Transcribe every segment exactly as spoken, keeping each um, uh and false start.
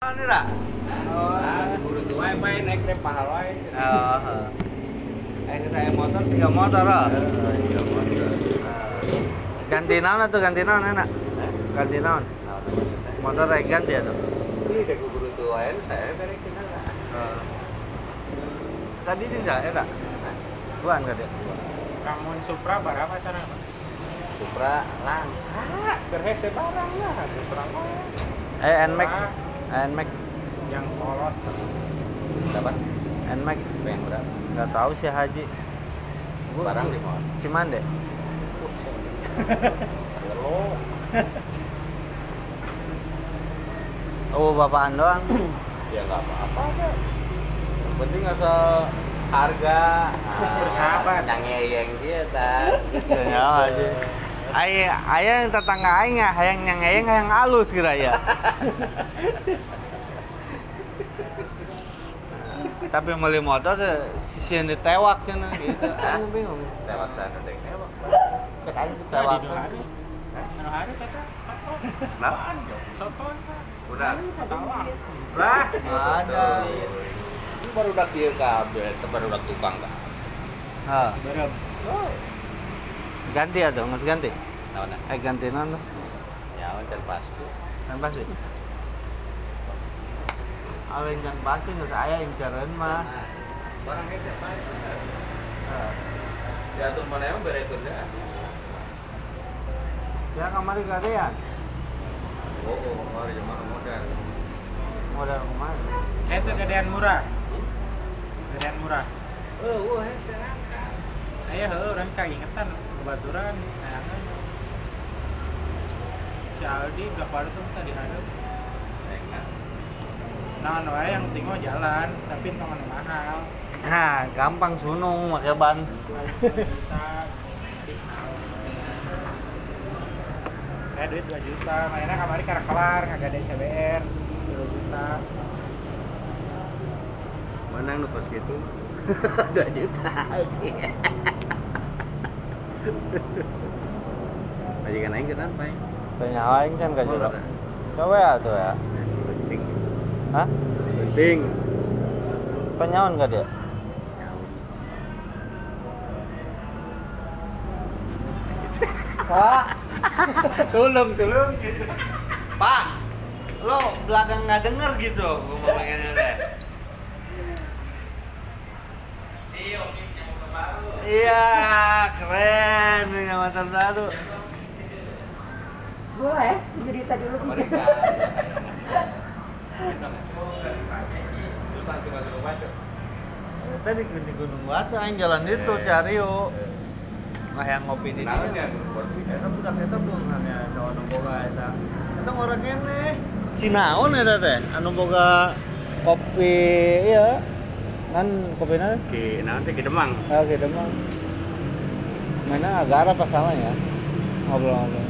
Ini lah. Oh, buru tuai main naik rem pahaloi. Heeh. Ini saya motor tiga motor. Heeh, tiga motor. Ganti naon atuh ganti naon enak. Ganti naon. Motor rek ganti atuh. Ini dek buru tuai saya bere kita lah. Heeh. Tadi juga enak. Buan gede. Kamun Supra berapa sana, Pak? Supra langka, berhese barang lah, terserang koe. Eh, Nmax. Nmax yang kolot berapa? Nmax pengen berapa? Gak tau sih Haji. Barang di mana? Cimande. Halo. Oh, bapaan doang. Ya nggak apa-apa deh. Yang penting asal harga. Bersahabat. Yang ngeyeng dia tak. Ya Haji. Ay, ayah yang tetangga aing ya, hayang yang hayang yang halus kira ya. Tapi beli motor sisi yang ditewak sana gitu. Aku bingung. Tewak sana deh, tewak. Cek aja tewak. Mana hari kata? Lah. Soton. Udah. Lah. Ada. Ini baru dak dia kabeh, baru dak tukang dah. Ha. Berem. Ganti atau nggak ganti? Tahun eh ganti non tuh? Ya, jangan pasti. Jangan pasti. Awalnya jangan pasti nggak saya incaran mah. Barangnya siapa? Jatuh mana yang beretur ya? Ya kemarin kalian. Oh, kemarin cuma modal. Modal kemarin. Eh itu gedean murah. Gedean murah. Oh, wah, serang. Ayah, orang keingetan. Kebaturan, nah kan si Aldi berapa hari tuh kita dihadap enak nah noe yang tinggal jalan tapi teman mahal nah gampang sunung pakai ban dua juta eh duit dua juta mainnya kemarin karena kelar gak ada C B R dua juta menang lu pas gitu dua juta Majikan aing kenapa ya? Tanya aing kan gak jorok. Coba ya tuh ya. Penting. Hah? Penting. Penyawan gak dia? Pak. Tolong, tolong gitu. Pak. Lo belakang gak denger gitu ngomongnya deh. Iyo, iya, keren punya motor baru. Gua ya, cerita dulu. Terus langsung ke Gunung Batu. Tadi ke Gunung Batu, aing jalan itu Cario. Mah yang ngopi di dieu. Eta budak eta bunganya sawan boga eta. Eta ngora kene. Sinaon eta teh? Anu boga kopi ieu. Kan kopina ke nanti ke Demang. Oh, ke Demang. Mana agak apa salahnya? Ngobrol-ngobrol.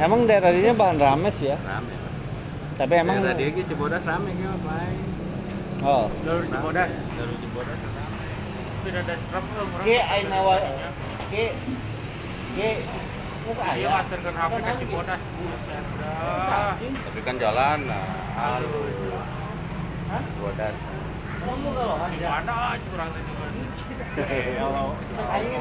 Emang daerah tadinya bahan rames ya? Rames. Tapi emang daerah dia Cibodas rame ya, Pak. Oh, jalur Cibodas, jalur Cibodas rame. Sudah ada strap orang. Ki aina wa ki ki mos aya aturkeun H P ke Cibodas. Tapi kan jalan nah. Halus. Hah? Cibodas. Gimana aja kurang tadi ayo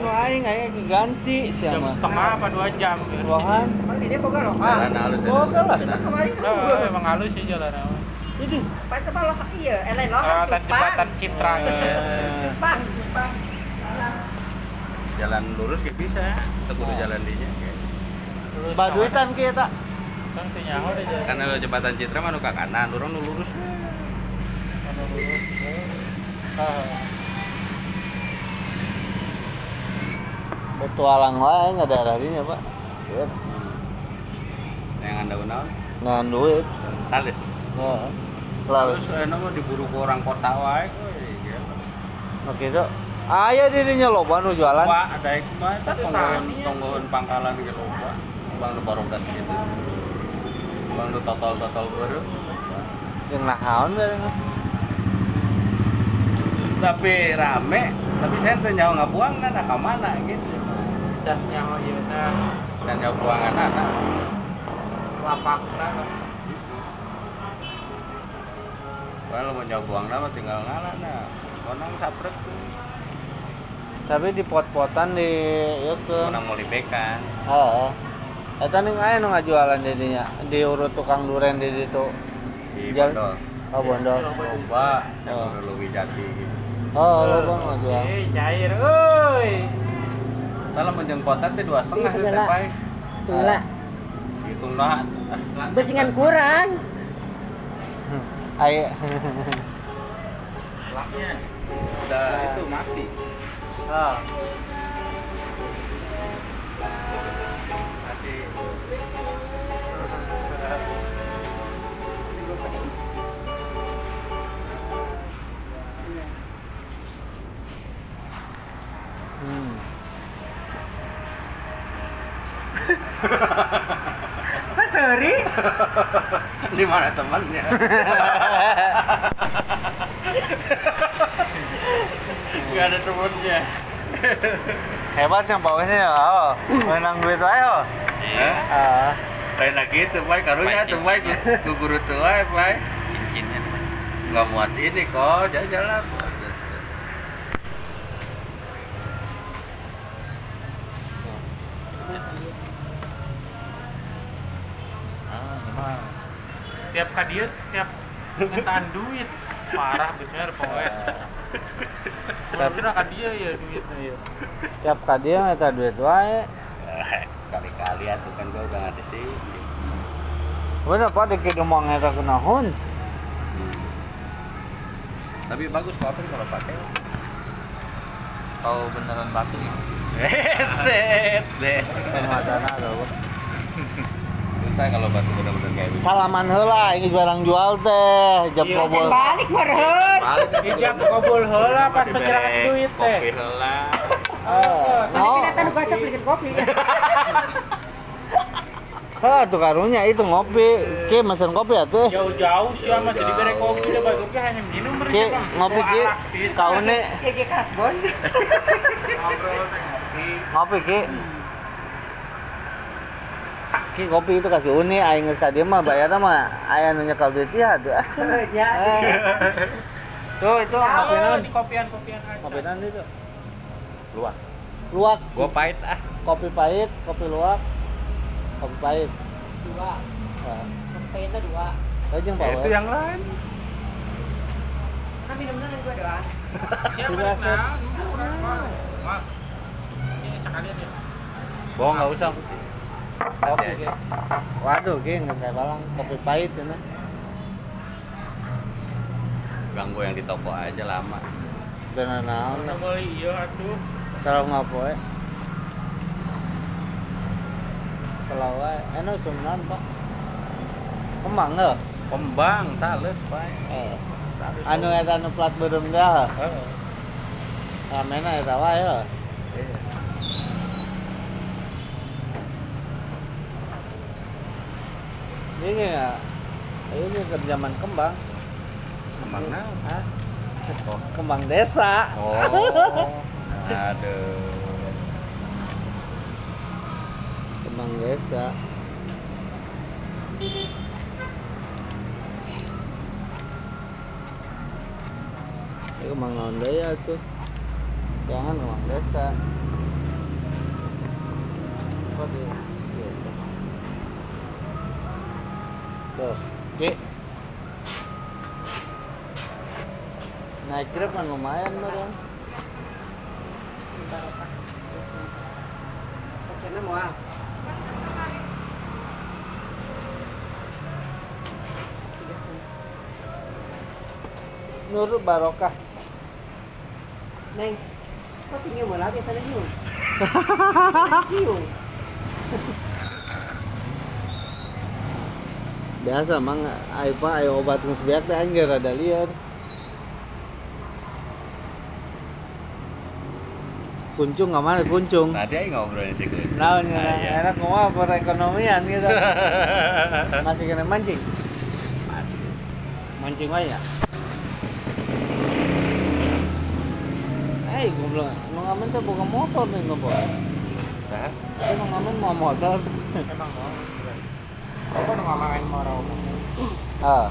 nu aing aing ganti siapa? Jam setengah apa dua jam dohan emang ini boga loh jalan halus boga lah kemarin emang halus sih jalan awal itu pas ke bawah iya elen loh Cupang jembatan Citra Cupang Cupang jalan lurus ya bisa kita kudu jalan dinya baduitan ki eta kan teu nyaho deh karena jembatan Citra mah nu ka kanan urang nu lurus petualang lain ada daerahnya Pak. Duit. Yang anda kenal? Nah duit. Talis. Nah. Terus anu mah diburu ku orang kota wae kowe. Oke tuh. Aya di dinya loba nu jualan. Pak ada ikmah tonggohan pangkalan ge loba. Bang nu barokah kitu. Bang nu total-total beureum. Jeung nahaon bareng. Tapi rame, tapi saya tuh nyawa nggak buang kan, nah kemana gitu dan nyawa yuna dan nyawa buangan anak lapak nah Kalau mau nyobuang nama tinggal ngalah nah. Konang saprek tuh. Tapi di pot-potan di ieu ke. Konang mau libekan. Oh. Eta ning aya nu ngajualan didinya, di urut tukang duren di ditu. Di Bondol. Oh, Bondol. Loba, anu leuwih jati gitu. Oh, loba ngajual. Eh, cair euy. Kalau mau jeung potan teh dua koma lima teh bae. Tula. Hitung lah. Besingan kurang. Ayo. Laknya udah nah. Itu mati. Oh. Mati. Hmm. Sorry. Di mana temannya? Gak ada temannya. Hebat yang bawahnya oh. Menang duit wae oh. Iya. Heeh. Lain lagi tuh baik karunya tuh baik ku guru tuh wae baik. Cincinnya. Enggak muat ini kok jalan-jalan. Tiap kadieu tiap ngetaan duit parah bener poe. Tapi bener kadieu ya duitnya ya. Tiap kadieu eta duit wae. Kali-kali atuh kan gua udah ngadesi. Bener pade kitu mah eta kunaon. Tapi bagus kok apa kalau pakai. Kalau beneran pakai. Set deh. Pemadana loh. Kalau batu benar-benar kayak gitu. Salaman heula ini barang jual teh jam kobol. Iya, balik meureun. Di jam kobol heula pas pencerahan duit teh. Kopi heula. Oh, mana kan gocap bikin kopi. Ha, tuh karunya itu ngopi. Ki mesen kopi atuh. Jauh-jauh sih mah jadi bere kopi deh bae kopi hanya minum meureun. Ki ngopi ki kaune. Ki kasbon. Ngopi ki. Kopi itu kasih unik, aing geus tadi mah bayarna mah aya nu nyekal duit ya tuh. Tuh itu kopian kopian kopian aja. Kopian itu. Luwak. Luwak. Gua pahit ah. Kopi pahit, kopi luwak. Kopi pahit. Dua. Nah. Kopi itu dua. Lajeng bawa. Itu yang lain. Nah, minumnya yang gua doang. Siapa kenal? Mak. Ini sekalian ya. Bohong enggak usah. Kopi, ke. Waduh, geng, saya balang kopi pahit cina. Ganggu yang di toko aja lama. Benar naon? Mau iya aduh. Kalau ngapoe? Selawai, eno sumnan pak. Kembang nggak? Kembang, talus pak. Eh, anu eta anu plat bedem dah. Heeh. Ramena eta wae ya. Ini ya, ini kerjaman kembang. Kembang apa? Oh. Kembang desa. Oh, aduh. Kembang desa. Ini kembang nonde ya tuh. Jangan kembang desa. Apa dia? Oke. Naik Grab kan lumayan dong. Entar apa? Kecilnya mau ah. Nurul barokah. Neng. Kok tinggi bola biasa tadi yuk. Cium. Biasa mang ai pa ai obat geus beak teh anjir rada liar. Kuncung ka mana kuncung? Tadi ai ngobrolin sih. Naon ya? Enak ngomong perekonomian gitu. Masih kena mancing. Masih. Mancing wae ya. Eh, goblok. Emang aman teh boga motor nih goblok. Hah? Emang aman mau motor. Emang mau. Apa nama main marau? Ah.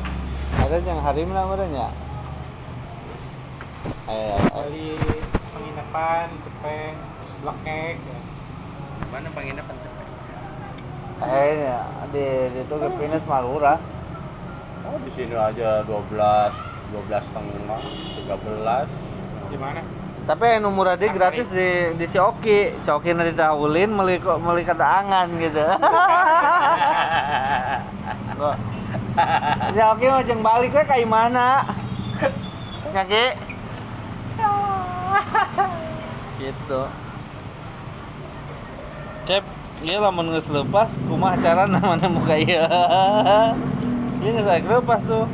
Ada yang hari mana merenya? Eh, dari penginapan Cepeng, Blakek. Mana penginapan Cepeng? Eh, di di itu ke Pinus Marura. Oh, di sini aja dua belas, dua belas setengah, tiga belas. Di mana? Tapi nomor adik gratis di di si Oki. Si Oki nanti dahulin meuli meuli kadaangan gitu. Enggak. Si Oki mau jeung balik we ka imahna. Nya ge. Gitu. Cep, ieu lamun geus leupas kumaha carana mana muka ieu. Ieu geus leupas tuh.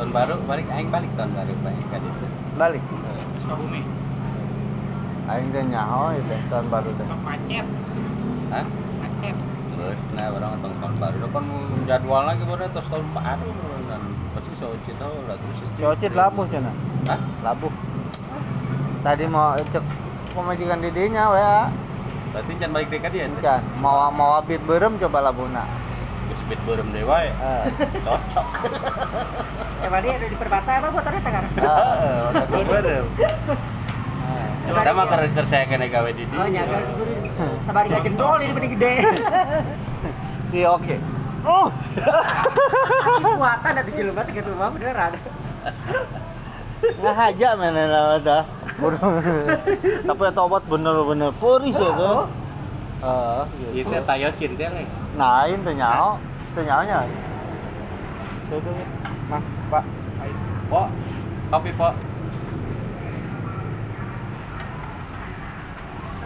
Tahun baru balik aing balik tahun baru balik kan itu. Balik. Ke Sukabumi. Aing teh nyaho ieu teh tahun baru teh. Sok macet. Hah? Macet. Geusna urang tong tahun baru kan jadwal lagi baru tos tahun baru kan. Pasti Saucit tahu lah terus. Saucit labuh cenah. Hah? Labuh. Tadi mau cek pemajikan didinya wea. Berarti can balik deui ka dieu. Can. Mau mau abit beureum coba labuhna. Geus abit beureum deui wae. Heeh. Cocok. Tadi ada di Permata apa motornya tegar? Heeh, motor bener. Nah, sama karakter saya kena gawe di dieu. Oh, nyaga guru. Sabari jendol ini beda gede. Si oke. Oh. Kuatan ada jelema segitu mah beneran. Ngahaja mana lah. Tapi tobat bener-bener puris itu. Heeh, gitu. Itu tayo cinten. Nah, itu nyao. Itu nyaonya. Itu Mas, Pak. Pak, kopi, Pak.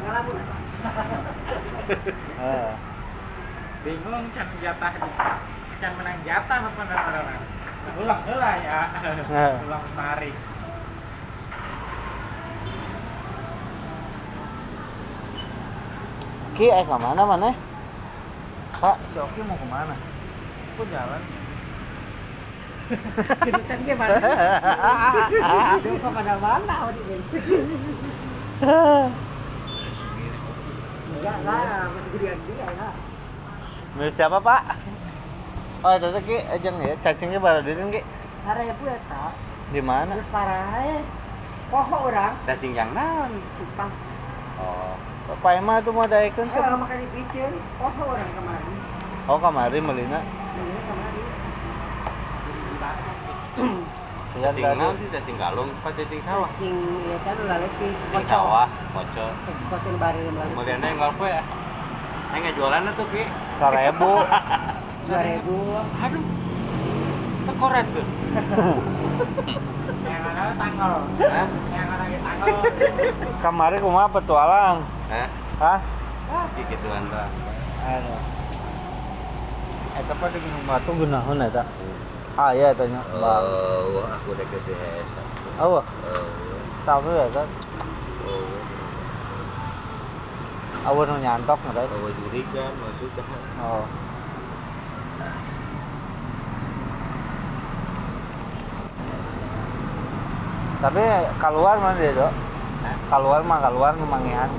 Ngalamun. Eh. Bingung cak jatah di. Cak menang jatah apa orang-orang. Ulang heula ya. Ulang tarik. Ki, eh ke mana mana? Pak, si Oki mau ke mana? Aku jalan. Kedutan gimana? Aduh, kemana-mana awal ini. Enggak lah, masih gede-gede lah. Menurut siapa, Pak? Oh, itu Ki, ajeng ya, cacingnya baru diriin, Ki. Haraya bu ya, tak? Di mana? Terus parahnya. Pohok orang. Cacing yang naon? Cupang. Oh, Pak Emma itu mau daikun siapa? Oh, makan di picin. Pohok orang kemarin. Oh, kemarin, Melina. Melina kemarin. Cacing naon sih, cacing galung, apa cacing sawah? Cacing, iya kan udah letih, kocok sawah, kocok kocok baru yang lalu kemudiannya yang ngelpo ya? Ini gak jualannya tuh, Ki? Sarebu Sarebu aduh, itu koret tuh yang ada tanggol hah? Yang ada tanggol kemarin rumah petualang hah? Hah? Gituan bang aduh itu apa di gunung batu gunahun ya tak? Ah ya tanya. Oh, wah aku udah kasih hesa. Oh. Tahu ya kan? Oh. Awal nu nyantok nggak? Awal jurikan maksudnya. Oh. Tapi keluar mana dia dok? Keluar mah keluar memangian.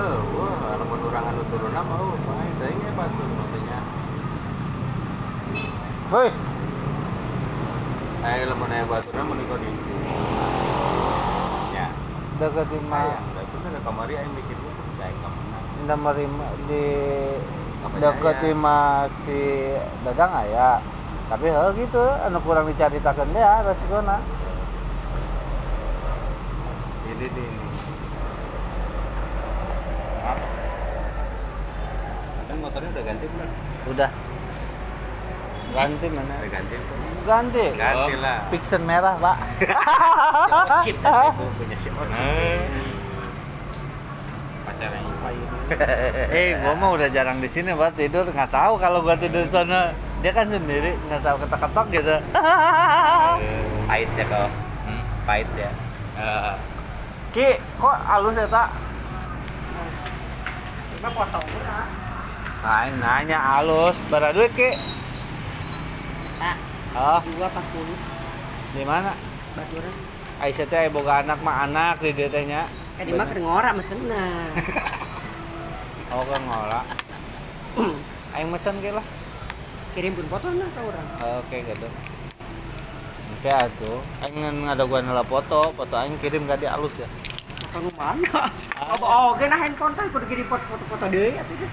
Oh, wah, lamun urang anu turun apa? Oh, main tanya apa tuh maksudnya? Hei. Ayo lemon air batu ramen di kodi. Ya. Dekat di mana? Itu ada kamari aing mikir tuh kayak kamari. Kamari di dekat di masih dagang aya. Tapi heuh gitu anu kurang dicaritakeun deh rasina. Ini di ini. Kan motornya udah ganti belum? Udah. Ganti mana? Ganti. Ganti. Ganti lah. Pixen merah, Pak. Ocit itu punya si Ocit. Pacarnya Ipayu. Eh, gua mah udah jarang di sini, Pak, tidur. Enggak tahu kalau gua tidur di sana. Dia kan sendiri, enggak tahu ketok-ketok gitu. Pahit ya kau. Hmm, pahit ya. Heeh. Ki, kok halus ya, tak? Coba potong dulu, Pak. Nah, nanya halus. Berapa duit, Ki? Ah, oh. dua empat nol. Di mana? Baturan. Aisyah teh boga anak mah anak di dieu teh nya. Ka di mah keur ngora mesenna. Oh, keur ngora. Aing mesen ge lah. kirim pun foto nah ke orang. Oke gitu. Oke atuh. Aing ngadaguan heula foto, foto aing kirim ka dia alus ya. Foto nu mana? Aba oge nah handphone teh kudu kirim foto-foto deui atuh.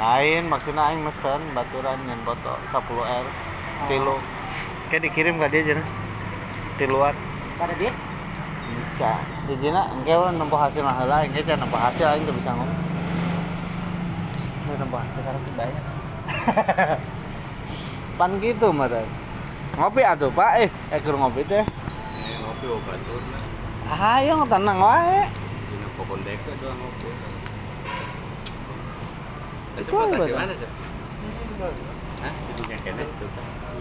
Aing maksudna aing mesen baturan ngan foto sepuluh ribu tilu. Oke dikirim ka dia cenah. Tiluan. Ka dia? Enca. Dijina engke we nempo hasil heula, engke can nempo hasil aing teu bisa ngomong. Teu nempo sekarang banyak. Pan gitu meren. Ngopi atuh, Pak. Eh, ekur ngopi teh. Eh, ngopi obat tur. Ayo tenang wae. Dina pokondeke doang ngopi. Coba tadi mana, Cak? Hah, duduknya kene tuh.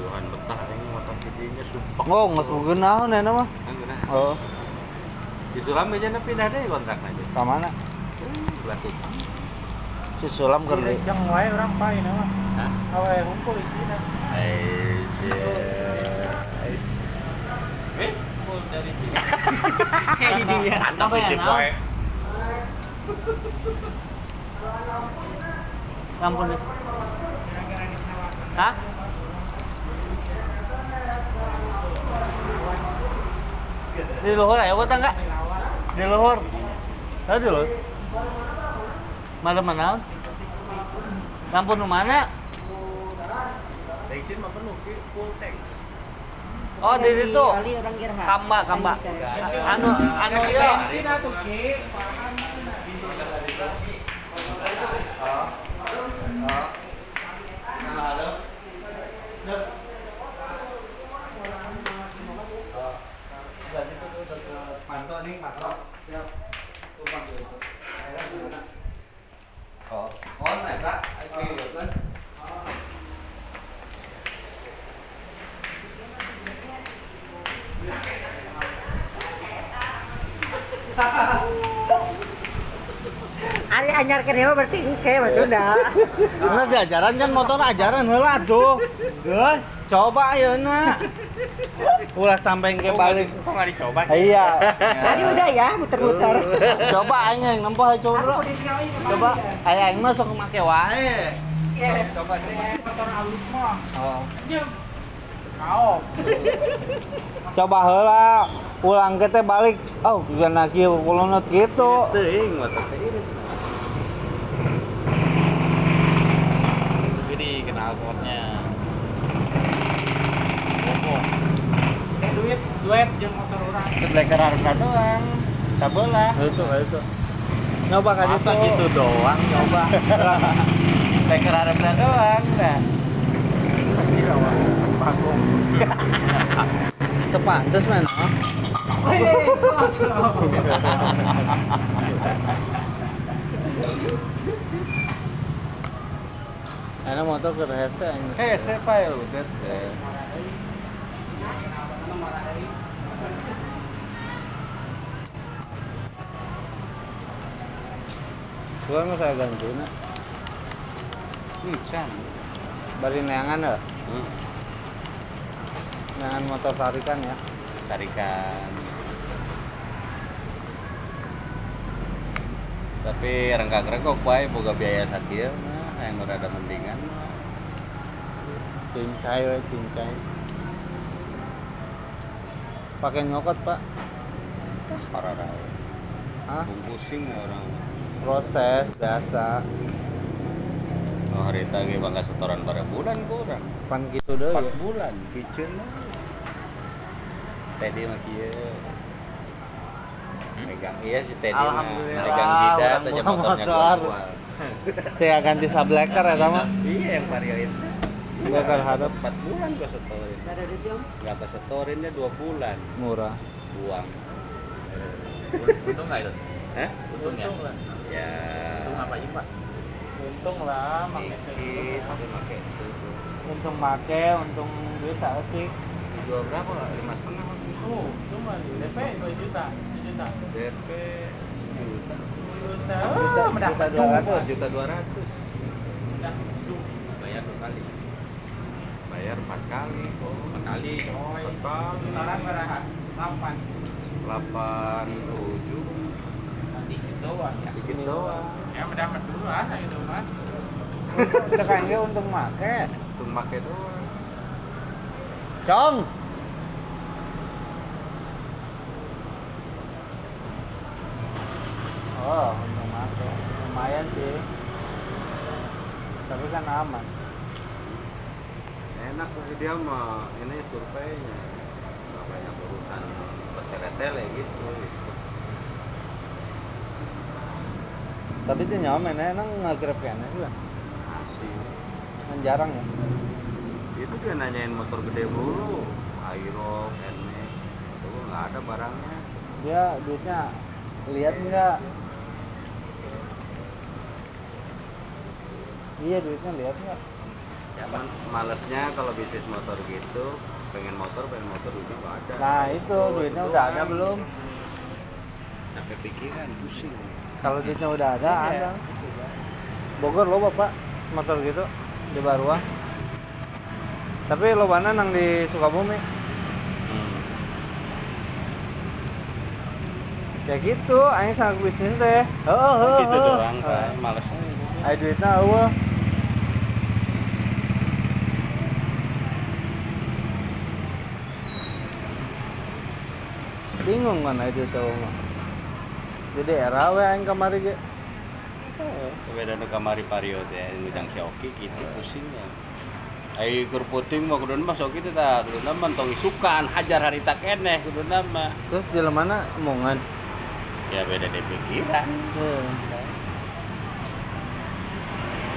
Luhan betah aing motor kidinya sumpah. Oh, geus geunaheun eta mah. Heeh. Si Sulam aja pindah deh kontrakna aja. Ka mana? Belakang. Si Sulam keur deui. Jeng wae urang pae na mah. Hah? Awe hukum isina. Eh, eh, pul dari sini. Kayak dia. Antap aja wae. Ampun deh. Hah? Di luhur ayo buat enggak? Di luhur. Tadi lu. Malam mana? Lampun di mana? Bensin mah penuh, full tank. Oh, di situ. Kamba, kamba. Anu, anu itu. Bensin atuh, Ki. Ari anyar keneh berarti engke maksudna. Bener diajaran kan motor ajaran heula aduh. Geus, coba ayeuna. Ulah sampai engke balik kok enggak dicoba. Iya. Tadi udah ya muter-muter. Coba aing nempuh coba. Coba aing mah sok make wae. Coba motor alus mah. Oh. Kaop. Coba heula. Pulang ke teh balik. Oh, gana kieu kulonot kitu. Teu ing motor teh ieu. Jadi kenal potnya. Bokong. Eh duit, duit jeung motor urang. Sebleker harga doang. Sabelah. Itu, itu. Nyoba ka ditu gitu doang coba. Sebleker harga doang. Nah. Kira wae panggung. Tepat, terus mana? Hei, slow-slow. Enak motor ke hese ini. Hese, Pak, ya lu, Zed. Gua mah saya gantuna. Ih, can. Bari neangan ya? Hmm. Neangan motor tarikan ya? Tarikan. Tapi rengkak-rengkok wae boga biaya sakieu mah hayang rada mendingan. Cincai we cincai. Pakai nyokot, Pak. Tah parara. Hah? Bungkusing orang. Proses biasa. Oh, harita ge bangga setoran barang bulan kurang. Pan kitu deui. empat bulan kiceun. Tadi mah kieu. Megang iya si Teddy megang kita aja motornya keluar. Saya ganti sableker ya sama. Iya yang vario itu. Gua terhadap empat bulan gua setorin. Ada di jam? Enggak kesetorinnya dua bulan. Murah. Buang. Untung enggak itu? Hah? Untung ya. Ya. Untung apa impas? Untung lah pakai sedikit tapi pakai itu. Untung make, untung duit tak sih. Jual berapa? lima koma lima Oh, cuma D P dua juta. D P juta juta oh, mendapat juta dua ratus udah bayar dua kali bayar empat kali oh empat kali oh total berapa delapan delapan tujuh nanti doang ya segini doang ya mendapat dulu aja itu mas cekangnya untung make make doang. Cong. Oh, untuk make lumayan sih. Tapi kan aman. Enak sih dia mah ini surveinya. Enggak banyak urusan bertele-tele gitu. Tapi itu nyaman, enak nge-grab kan ya? Asik kan jarang ya? Itu dia nanyain motor gede dulu Aerox, N M A X itu nggak ada barangnya. Dia duitnya lihat nggak? Iya duitnya lihat nggak? Ya kan malesnya kalau bisnis motor gitu pengen motor, pengen motor duitnya nggak ada. Nah itu, oh, duitnya udah ada belum? Sampai pikiran, pusing. Kalau duitnya udah ada, ya, ada. Bogor lo bapak motor gitu di Baruah. Tapi lo mana nang di Sukabumi? Hmm. Ya gitu, aing sangat bisnis deh. Oh, oh, oh. Gitu oh, doang, oh. Kan malesnya. Ayo duitnya eueuh. Bingung kan ayo duitnya eueuh. Jadi era we aing kamari ge. Heeh, beda nu kamari pario teh ngudang Sioki kitu pusingnya. Ai keur puting mah kuduna mah Sioki teh tah kuduna mentong isukan hajar harita keneh kuduna mah. Terus jelemana omongan. Ya beda de pikiran. Heeh.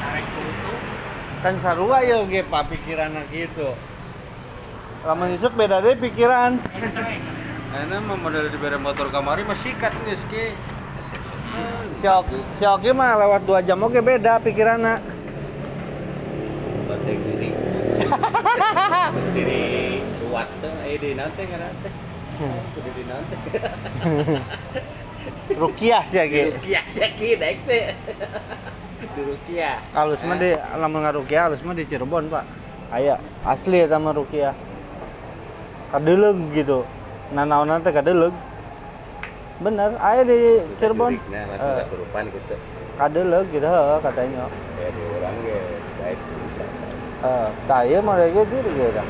Tarik kutu. Kan sarua ye ge papikiranna kitu. Lamun isuk beda de pikiran. Karena mah model diberi motor kamari mah sikat geus ki. Si Oki mah lewat dua jam oke beda pikiranna. Bate diri. Diri kuat teh aya di nanti ngaran teh. Kudu di nanti. Rukiah sia ge. Rukiah sia ki daek teh. Rukiah. Alus mah di lamun ngarukiah alus mah di Cirebon, Pak. Aya asli eta mah rukiah. Kadeuleung gitu. Nanaonan teh kadeuleug. Bener, aya di Cirebon. Nah, langsung kasurupan gitu. Kadeuleug gitu heuh katanya. Ya di urang ge baik bisa. Eh, tah ieu mah reg diri ge tah.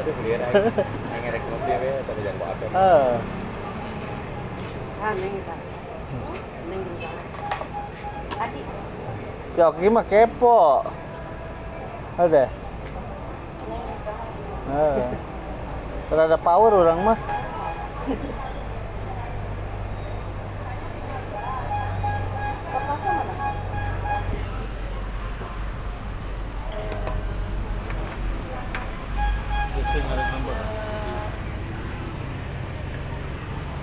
Aduh, belian aing. Aing ngerek kopi we tapi jangan bawa apa. Heeh. Ah, ning tah. Ning juga. Adi. Si Oki mah kepo. Ada. Heeh. Terada power orang mah. Kopernya mana? Bisa ngarep nomor.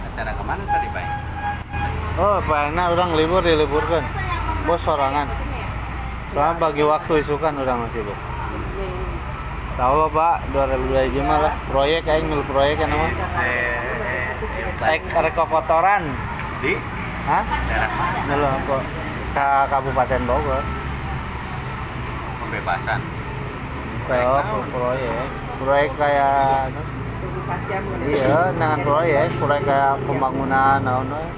Acara ke mana tadi, Pak? Oh, banyak orang libur diliburkan. Bos sorangan. Soalnya bagi waktu isukan orang masih sibuk. Sawa Pak, dua ribu dua puluh lima lah. Proyek aing milu proyek kan mah. Rek rek kotoran. Di? Hah? Daerah mana? Milu kok sa Kabupaten Bogor. Pembebasan. Kayak proyek. Proyek kayak iya, dengan proyek, proyek kayak pembangunan naon-naon.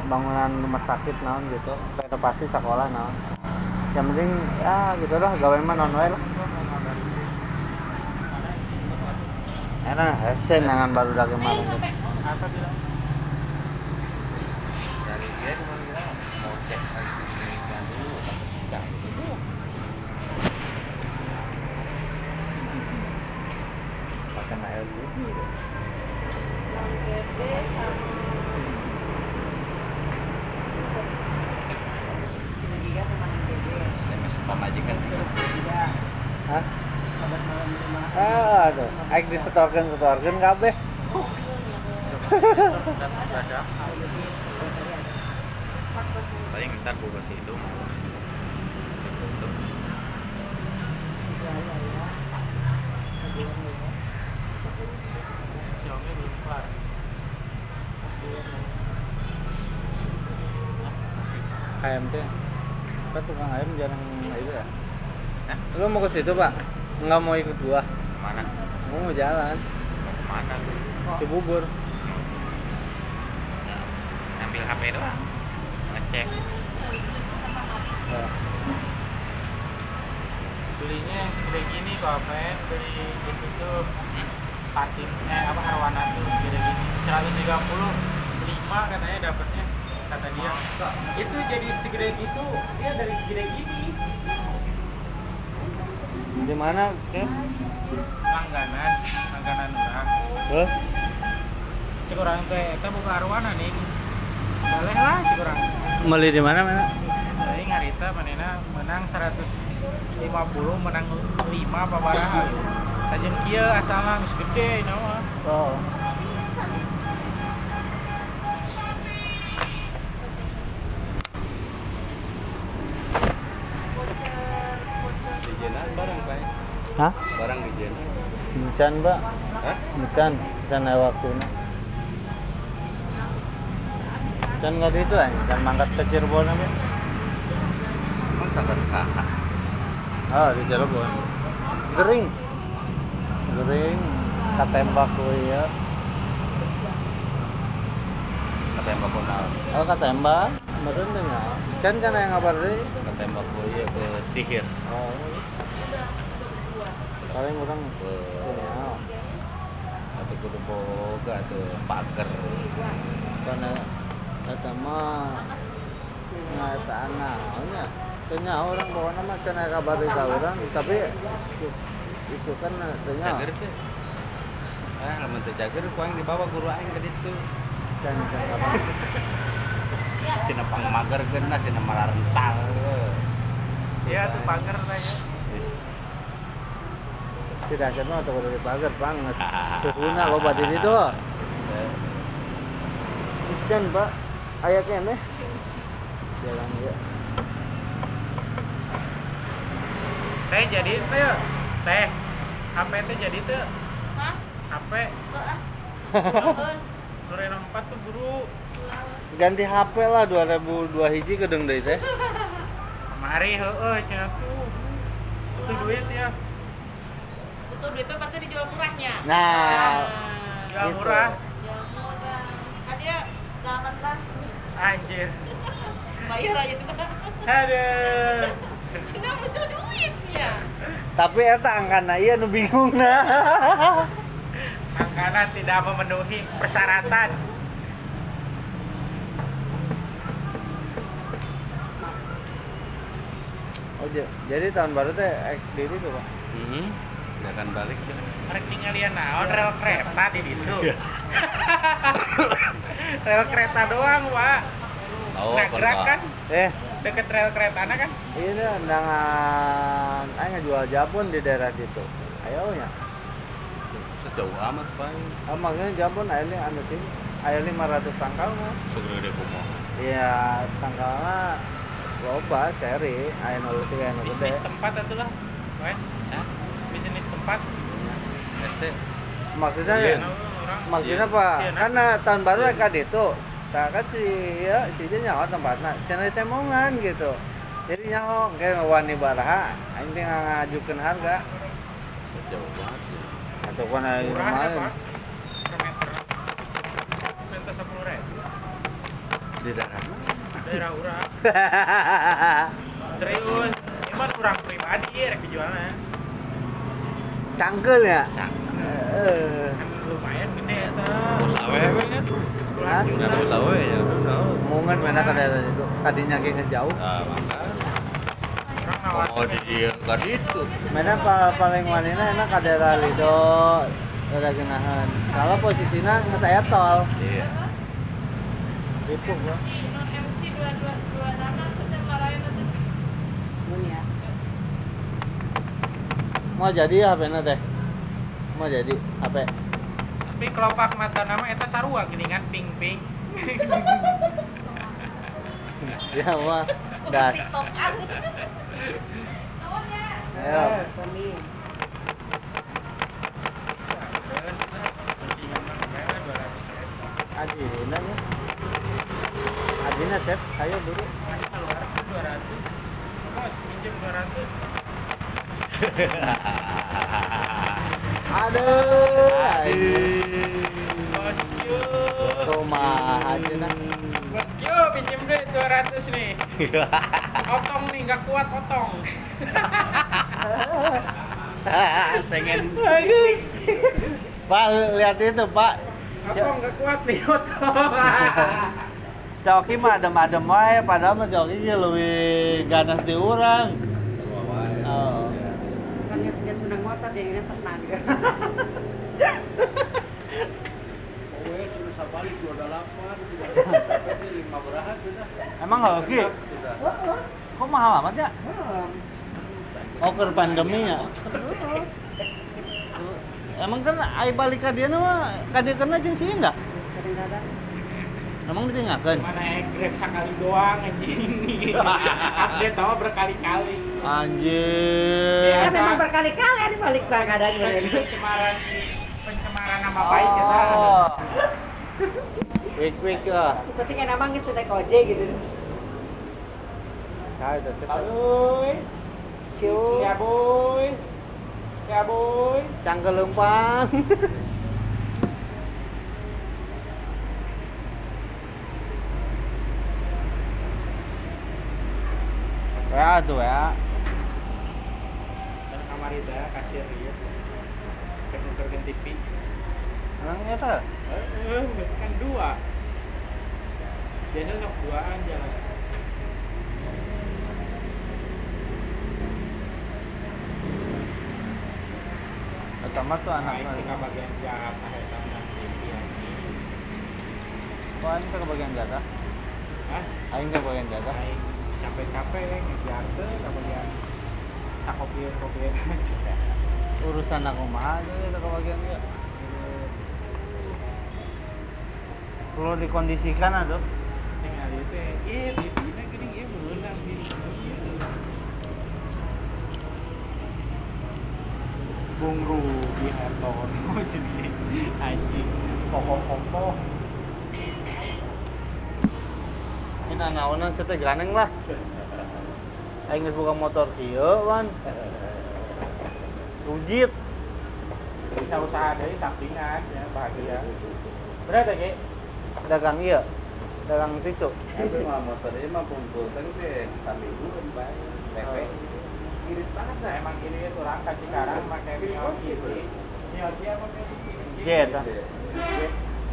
Pembangunan rumah sakit naon gitu, renovasi sekolah naon. Yang penting ya gitulah gawe mah non-well. Enak hesen dengan baru dari kemarin. Apa bilang? Dari dia cuma bilang mau cek kan dulu tapi sudah. Pakai air dulu. Yang gede sama pemajikan itu ya. Hah? Kabar malam di rumah. Ah, tuh. Aik disetorkeun-setorkeun kabeh. Paling entar gua kasih itu. Ayam teh. Kan tukang ayam jarang itu ya. Hah? Lu mau ke situ, Pak? Enggak mau ikut gua. Mana? Gua mau jalan. Mau ke mana lu? Ke Bubur. Ambil H P doang. Ngecek. Soalnya beli gitu tuh patin, eh apa arwana tuh gini-gini seratus tiga puluh lima katanya dapatnya, kata dia. Itu jadi segede gitu, dia dari segede gini. Di mana, Cep? Langganan, langganan orang. Terus? Cek orang teh, kita buka arwana nih. Boleh lah, cek orang. Beli di mana, mana? Jadi ngarita manena menang seratus lima puluh, menang lima apa baraha. Sajen kieu asalna geus gede naon. Oh. Hah? Barang di Jena. Mencan, Pak. Hah? Mencan, mencan waktunya. Mencan enggak itu lah, jangan mangkat ke Cirebon aja. Emang sangat kakak. Oh, di Cirebon. Gering. Gering, katembak kuy ya. Katembak konal. Oh, katembak. Meren dengar. Mencan kan yang ngabar deh. Katembak kuy ya ke sihir. Oh. Paling orang ke atau kudu boga atau pager karena kata mah ngata anaknya tanya orang bawa nama kena kabar kita orang tapi itu kan tanya cager tuh ah lamun teu cager kuang dibawa guru aing ke ditu dan apa cenah pangmager geuna cenah mararental ya tuh pager tanya tidak ada atau kalau dipager banget suhuna loba di situ Ican Pak aya keneh jalan ya teh jadi teh teh H P teh jadi teh Hah H P heeh dua ribu empat tuh guru ganti H P lah dua ribu dua hiji gedeng deui teh mari heeh cenah tuh butuh duit ya itu duitnya pasti dijual murahnya. Nah, jual gitu. murah. Jual murah. Kan dia delapan belas. Anjir. Bayar aja tuh. Aduh. Cina butuh duitnya. Tapi eta angkana ieu nu bingung nah. Angkana tidak memenuhi persyaratan. Oh, jadi tahun baru teh X D D tuh, Pak. Heeh. Nggak akan balik ya mereka tinggalian naon rel kereta di situ rel kereta doang Pak oh, nah gerak kan eh. Deket rel keretana kan ini dah undangan ayo ngejual jabon di daerah situ ayo nya sejauh amat Pak oh, makanya jabon akhirnya anu sih akhirnya lima ratus tangkal mah segera deh kumah iya tangkalnya loba ceri ayo noluti ayo noluti bisnis tempat itu lah wes bisnis tempat S T maksudnya ya, maksudnya apa karena tahun baru mereka di itu tak kan si ya si nyawa tempatnya channel temongan gitu jadi nyawa kayak ngewani baraha ini ngajukan harga jauh banget ya atau kan ada yang lain menta sepuluh ribu di daerah daerah urang serius ini mah urang pribadi ya kejualannya cangkel ya? Cangkel uh. Lumayan gede ya bos awewe kan? Nah bos awewe ya mungkin mana kadang-kadang itu tadinya kayak ngejauh nah makanya kalau di dia kan itu mana paling wanina enak kadang-kadang itu udah genahan kalau posisinya ngesayat tol iya ripuk bang non-M C dua dua dua enam sudah marahin itu iya mau jadi H P-na teh. Mau jadi H P. Tapi kelopak mata nama eta sarua geuningan ping-ping. Ya mah dah. Ayo. Adina nih. Adina set, ayo dulu. Keluar dua ratus. Bos, pinjam dua ratus. Aduh, aduh, bos Kyo, rumah aja nak. Bos Kyo pinjam duit dua ratus nih. Otong nih, nggak kuat otong. Pengen. Aduh. Pak lihat itu Pak. Aku nggak kuat nih otot. Coki mah adem-adem aja, padahal mah Coki lebih ganas di urang. Oh. Kan nges-nges menang otot ya, ini tenaga. Owe terus balik dua puluh delapan, lima berahat sudah. Emang nggak oke? Kok mahal amat ya? Oh, ker pandemi ya? Emang kan ayo balik ke dia nama, kadang kena jeng sih enggak? Emang ditinggalkan? Mana ya, grab sekali doang anjing. Update sama berkali-kali. Anjir. Ya memang berkali-kali ya dibalik keadaannya. Pencemaran, pencemaran nama baik ya kan. Wik-wik lah. Pentingnya nama gitu naik O J gitu. Saya tetep. Aduh. Cium. Ya boy. Ya boy. Cangkel lempang. Ya tuh ya. Dan kamar itu kasir dia. Komputer dan T V. Orangnya tuh. Eh, kan dua. Jadi nak duaan jalan. Pertama tuh anak-anak ke bagian jatah ya sama T V ini. Kan ke bagian jatah. Hah? Aing ke bagian jatah. Capek-capek ya, ngejar ke, kemudian sakopir-kopir urusan aku mahal aja ya, kebagian dia perlu dikondisikan aduh tinggal itu ya, iya, dipindah gini, iya, berulang gini Bung Rubi Hartono, jadi anjing kokoh-kokoh ini anak-anak setelah ganeng lah ingin buka motor kieu wan rujit bisa usaha dari sampingan ya bahagia bener tak ya? Dagang iya? Dagang tisu? Tapi mah motor ini mah kumpulkan sih sambil dulu baik lepek irit banget lah emang irit orang kaji karang pakai miot gini miot dia pakai jet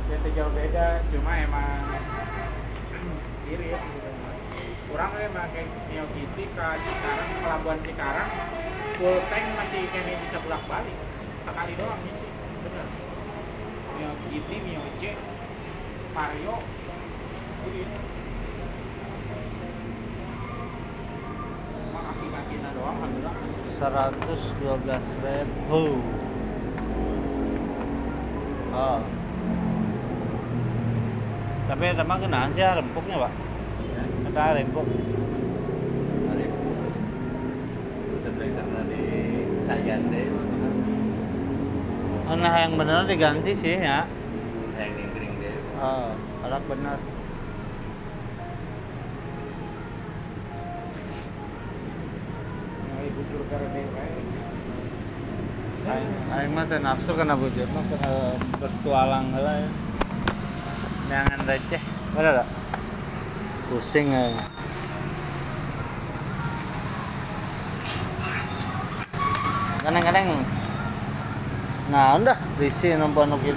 jetnya jauh beda cuma emang irit. Kurang ya pakai Neo Giti ke Cikarang, pelabuhan Cikarang, full tank masih kami bisa bolak balik. Sekali doang ya sih, benar. Neo Giti, Neo C, Vario, irit. Cuma kaki-kakinya doang, alhamdulillah. seratus dua belas ribu. Oh. Tapi sama kenaan sih rempuknya pak kita rempuk rempuk sebelah karena di sayan deh nah yang bener diganti sih ya yang kering deh oh alat bener ini bucur karena yang mah saya nafsu karena bucur mah bertualang lah ya. Jangan receh, bener tak? Pusing aja. Kadang-kadang, nah udah risih nampak nuk itu.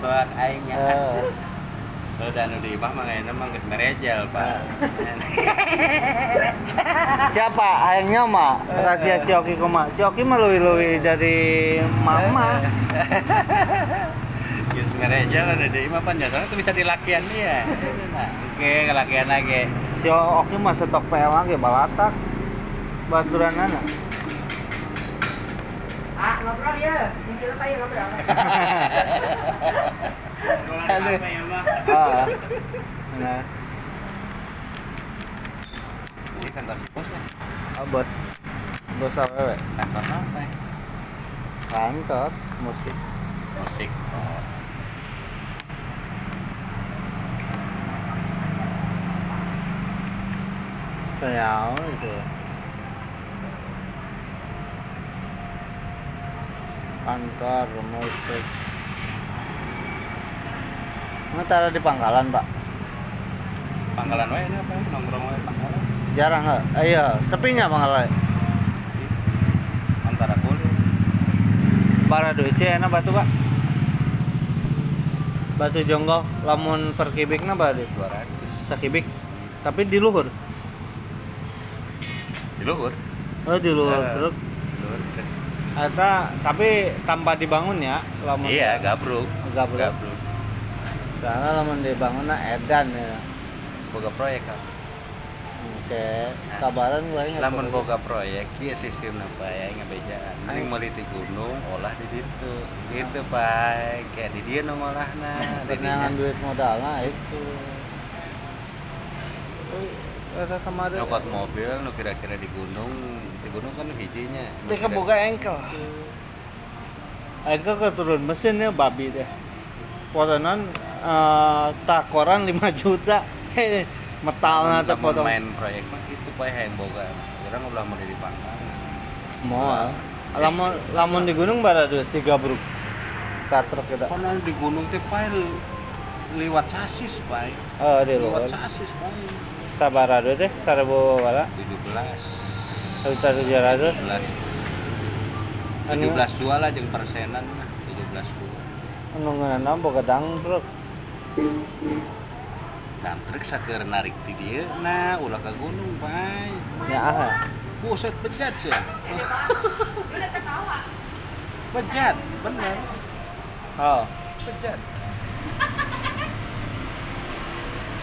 Soal aingnya. Lo dan udah imah mangain emang kes merejal pak. Siapa aingnya mak? Rahasia Sioki kuma. Sioki mah luwi-luwi dari mama. Sebenarnya aja lah dari lima pan jasa itu bisa dilakian dia. Oke, kelakian lagi. Si Oki mah stok P L lagi balatak. Baturan anak. Ah, ngobrol ya. Mikir tanya ngobrol. Ngobrol apa ya, Bang? Heeh. Nah. Ini kantor bosnya. Ah, bos. Bos awewe. Kantor apa? Kantor musik. Musik. Terlalu itu kantor musik ini taruh di Pangkalan pak Pangkalan wae ini apa ya? Nongkrong wae Pangkalan Jarang nggak? Eh, iya, sepinya Bang Alay. Antara kulit. Para duci enak batu pak. Batu jonggol, lamun per kubiknya berapa? dua ratus sekubik. Tapi di luhur. Di luhur. Oh, di luhur uh, truk. Eta tapi tanpa dibangun ya, lamun. Iya, gabruk. Gabruk. Gabruk. Soalnya lamun dibangunna edan ya. Boga proyek kan. Oke, kabaran gue ingat. Lamun boga proyek, ieu sistemna bae ngabejaan. Mending meuli ti gunung olah di ditu. Gitu bae, kayak di dieu nu ngolahna, dengan duit modalna itu. Eta sama ada. Nyokot mobil nu kira-kira di gunung, di gunung kan hijinya. Teh kaboga engkel. Engkel keturun mesinnya babi deh. Potonan uh, takoran lima juta. Metalnya tak potong. Main proyek mah gitu pae hayang boga. Urang ulah mun di pangkal. Moal. Lamun lamun di gunung bara duit tiga bruk. Satruk eta. Kana di gunung teh pae liwat sasis pae. Oh, di luar. Liwat sasis pae. Sabaraha duit teh seribu bala? tujuh belas. tujuh belas. tujuh belas dua lah jeung persenan mah tujuh belas dua. Anu ngeunam boga dangbruk. Damprek saker narik ti dieu na ulah ka gunung bae. Ya ah. Buset bejat sih. Udah ketawa. Bejat, bener. Oh, bejat.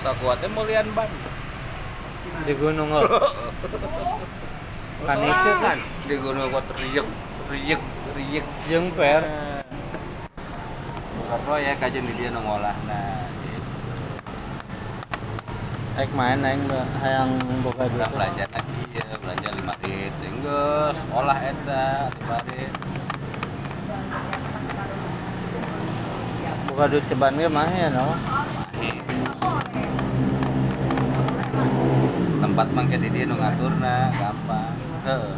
Sakuat teh mulian ban. Di gunung oh. Kan isih kan di gunung kok riek, riek, riek jeung per. Sarwa ya kajen di dieu nu ngolahna. Ek main aing hayang boga duit belanja lagi ya, belanja lima rit enggeus olah eta lima rit boga duit ceban ge mah ya noh tempat mangke di dieu nu ngaturna gampang heuh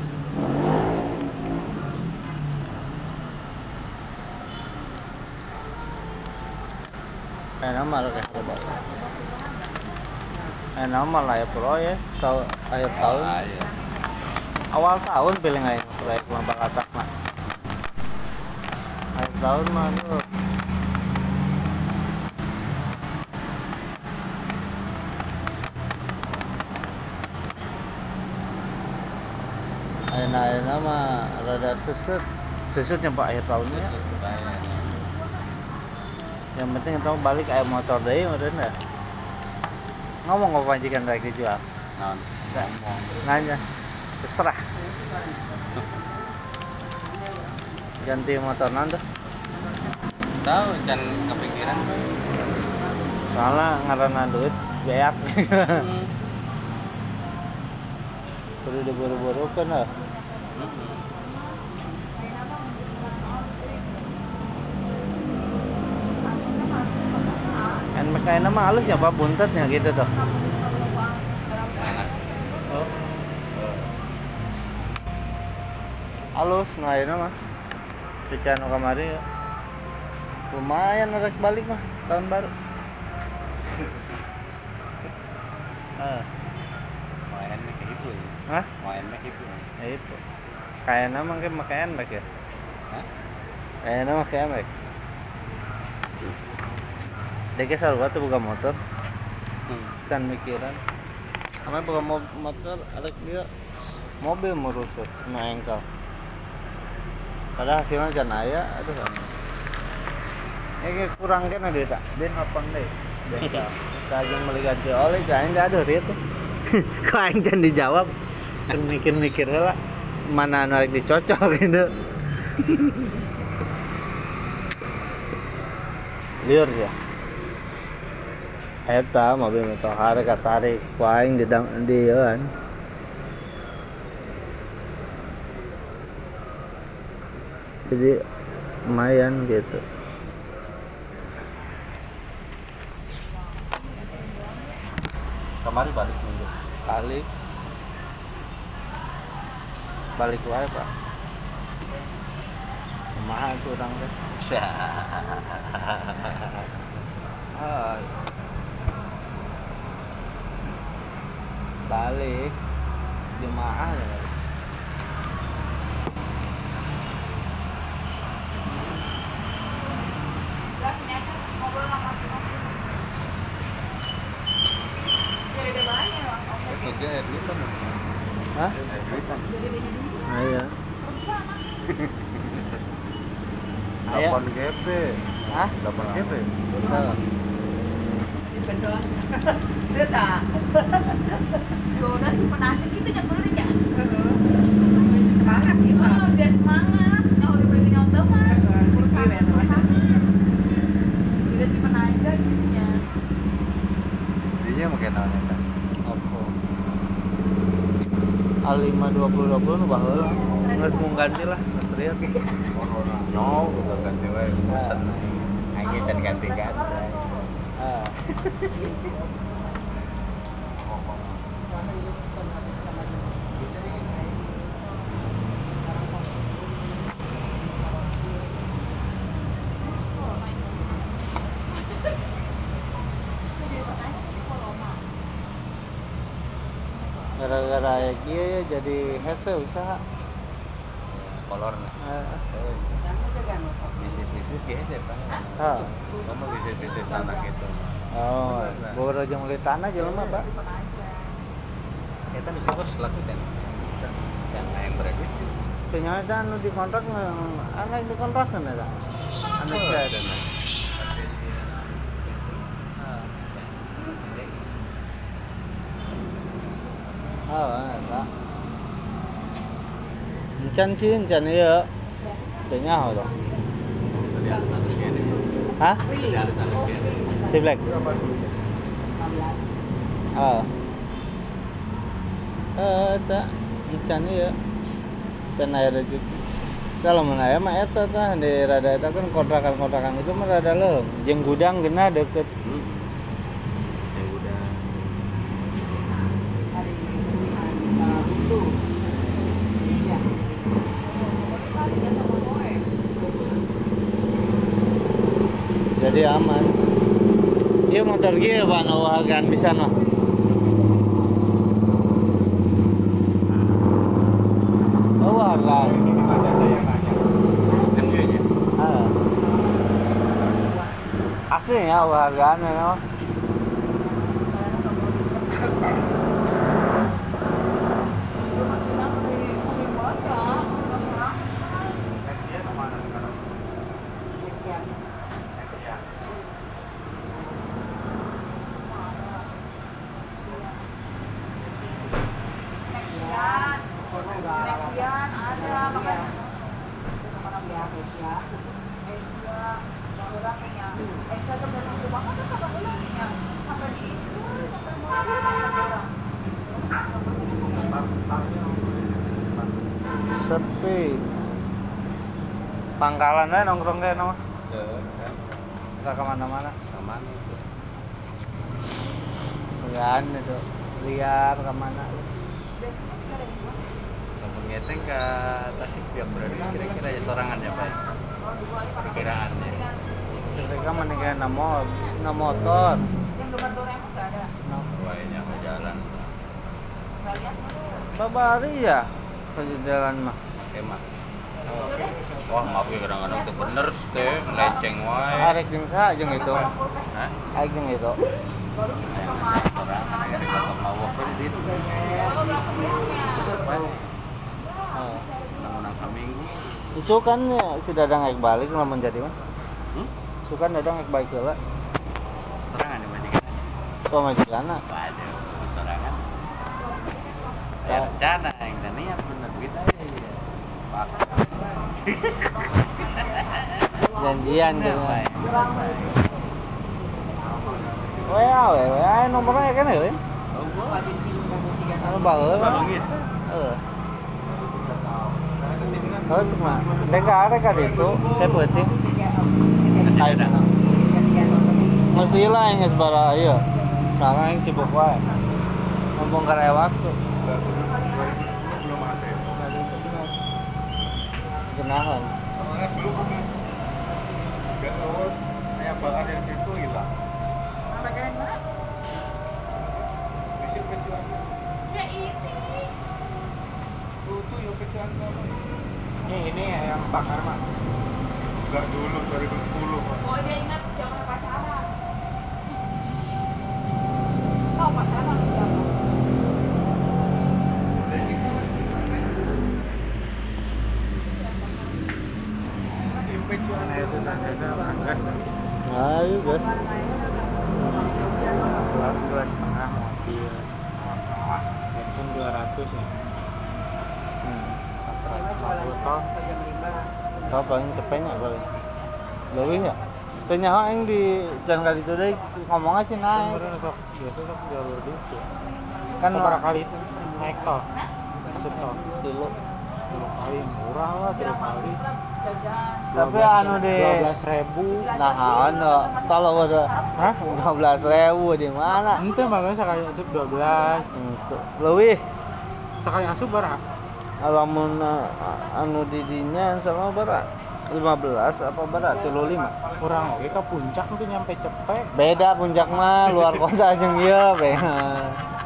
enak mah rek coba enak malah ya proyek tahun akhir tahun ah, iya. Awal tahun pilih nggak proyek lomba katak mah akhir tahun mah tuh enak-enak mah rada seset sesetnya pak akhir tahunnya yang penting kita balik air motor deh maksudnya ngomong mau panjikan rek dijual. Naon? Enggak mau. Nanya. Terserah. Ganti motor nanti. Tahu jangan kepikiran. Soalnya ngarana duit beak. Hmm. Perlu diburu-buru kan lah. Hmm. Kayaknya mah halus ya pak buntetnya gitu tuh. Oh. Halus ngayana mah Picano kamari ya. Lumayan rek balik mah tahun baru. Nah. Main mah gitu ya. Hah? Main mah gitu. Ya itu. Kayaknya mah kayak makan bak ya. Hah? Kayaknya mah kayak bak. Dek sarwa tuh buka motor. Hmm. Can mikiran. Ame buka mo- motor arek dia mobil merusut na engkel. Padahal hasilnya can aya atuh sama. Ege kurang kena duit tak? Ben hapang deui. Bengkel. Sajeung meuli ganti oli cain da ada duit. Ka aing can dijawab. Kan mikir-mikir heula mana anu arek dicocok gitu. Liur ya. Eta mobil motor katarik kuaing di di kan jadi lumayan gitu kemarin balik dulu balik balik wae pak mahal tuh orang deh ah balik jemaah ya. Dia duitan. Hah? Duitan. Ah iya. Apaan G P? Hah? Apaan G P? Salah. Di pendoan. Dia tak. Jonas penasih kita jangan boleh ya. Semangat gitu. Oh, biar semangat. Kalau udah berarti enggak tahu mah. Kursi ya teman. Kita simpen aja gitu ya. Dia mungkin nanya. lima dua puluh dua puluh nu baheula. Geus mung ganti lah, geus riat. Corona. No, udah ganti wae pesen. Aing geus ganti-ganti. Ah. Gara-gara ya kia jadi hese usaha kolor nah eh. bisnis-bisnis kia hese pak ah kamu bisnis-bisnis tanah gitu oh baru aja mulai tanah jelema pak kita bisa kos laku kan yang yang berduit ternyata anu di kontrak anu di kontrak kan ada anu ada ah, enggak. Encan sih, encan ya. Kayaknya hal dong. Hah? Si Black. Ah. Eh, tak encan ya. Encan air rezeki. Kalau mana ya mah eta tah di rada eta kan kontrakan-kontrakan itu mah rada leuh. Jeung gudang geuna deukeut. Jadi aman. Iya motor gini Pak, nawakan bisa noh. Nawakan. Asli ya nawakan noh. Sepi pangkalan aja nongkrong kayak nama kita kemana-mana kemana itu lian itu liar kemana biasanya kita ada di mana? Kampung Geteng ke Tasik tiap berada kira-kira aja sorangan ya Pak perkiraan ya mereka menikah enam motor yang gemar dorem gak ada? Wainya ke jalan gak liat Babari ya? Jalan mah emak. Wah, maaf ya kadang-kadang itu bener teh leceng wae. Arek jeung saha jeung itu? Hah? Arek jeung itu. Baru bisa kemarin orang kata lawak kan gitu. Oh, nang-nang saminggu. Isuk kan si Dadang aik balik lamun jadi mah. Hmm? Sukan Dadang aik balik heula. Sorangan di majikan. Kok majikanna? Waduh, sorangan. Ya rencana yang tadi ya bener duit aja ya pak janjian gitu W A W A nomornya kan ya kalau baru kalau cuma dengar kan itu saya penting mestilah yang sebara ayo salah yang sibuk wae ngomong karya waktu kenalan. Soalnya belum enggak tahu saya bakal dari situ hilang. Mana bagian mana? Di situ kecuali. Ini ini yang bakar mah. Enggak dulu dua ribu sepuluh Pak. Oh, dia ingat zaman pacaran. Tahu pacaran sama siapa? Pecuan aja saja angkas. Ayo, guys. dua belas setengah mobil. Bensin dua ratus ya. Toh, toh paling cepetnya paling lebih ya. Tanya yang di jalan kali itu deh ngomongnya sih naik. Kemarin sok biasa sok jalur itu. Kan berapa kali itu naik toh? Maksud toh kilo kilo kali murah lah kilo kali. Tapi anu deh. Dua belas ribu. Nah, anu kalau ada, hah? Dua belas ribu di mana? Ente makanya sekali asup dua belas. Lebih sekali asup berapa? Alamun anu didinya sama berat lima belas apa berat tiga puluh lima kurang oke ke puncak itu nyampe cepet beda puncak mah luar kota aja ya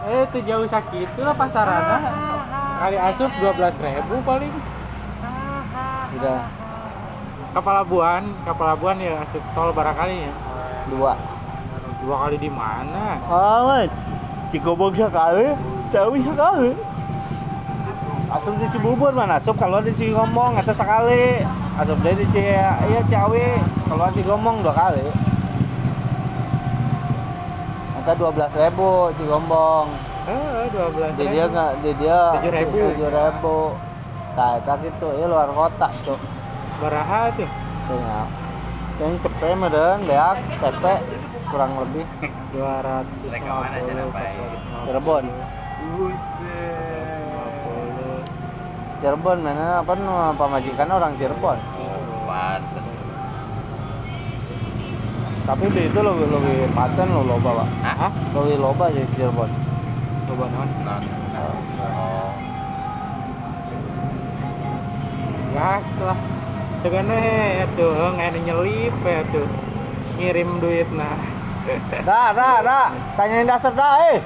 eh itu jauh sakit itulah pasarana kali asup dua belas ribu paling udah ke pelabuhan ke pelabuhan ya asup tol barakali ya dua dua kali di mana oh Cikobong sekali Ciawi sekali asup di Cibubur mana asup kalau di Cigomong atau sekali asup dia di Cie iya Ciawi kalau di Cigomong dua kali atau dua belas ribu Cigombong eh dua belas jadi dia nggak jadi dia tujuh ribu tujuh ribu nah tadi itu ya luar kota cok baraha tuh banyak yang cepet meren beak cepet kurang lebih dua ratus Cirebon Cirebon mana apa pemajikan orang Cirebon. Pantes. Tapi di itu lebih lebih paten lo loba, Pak. Hah? Lebih loba di Cirebon. Loba naon? Nah. Oh. Gas lah. Segana atuh ngene nyelip atuh. Ngirim duitna. Dah, dah, dah. Tanyain dasar dah, eh.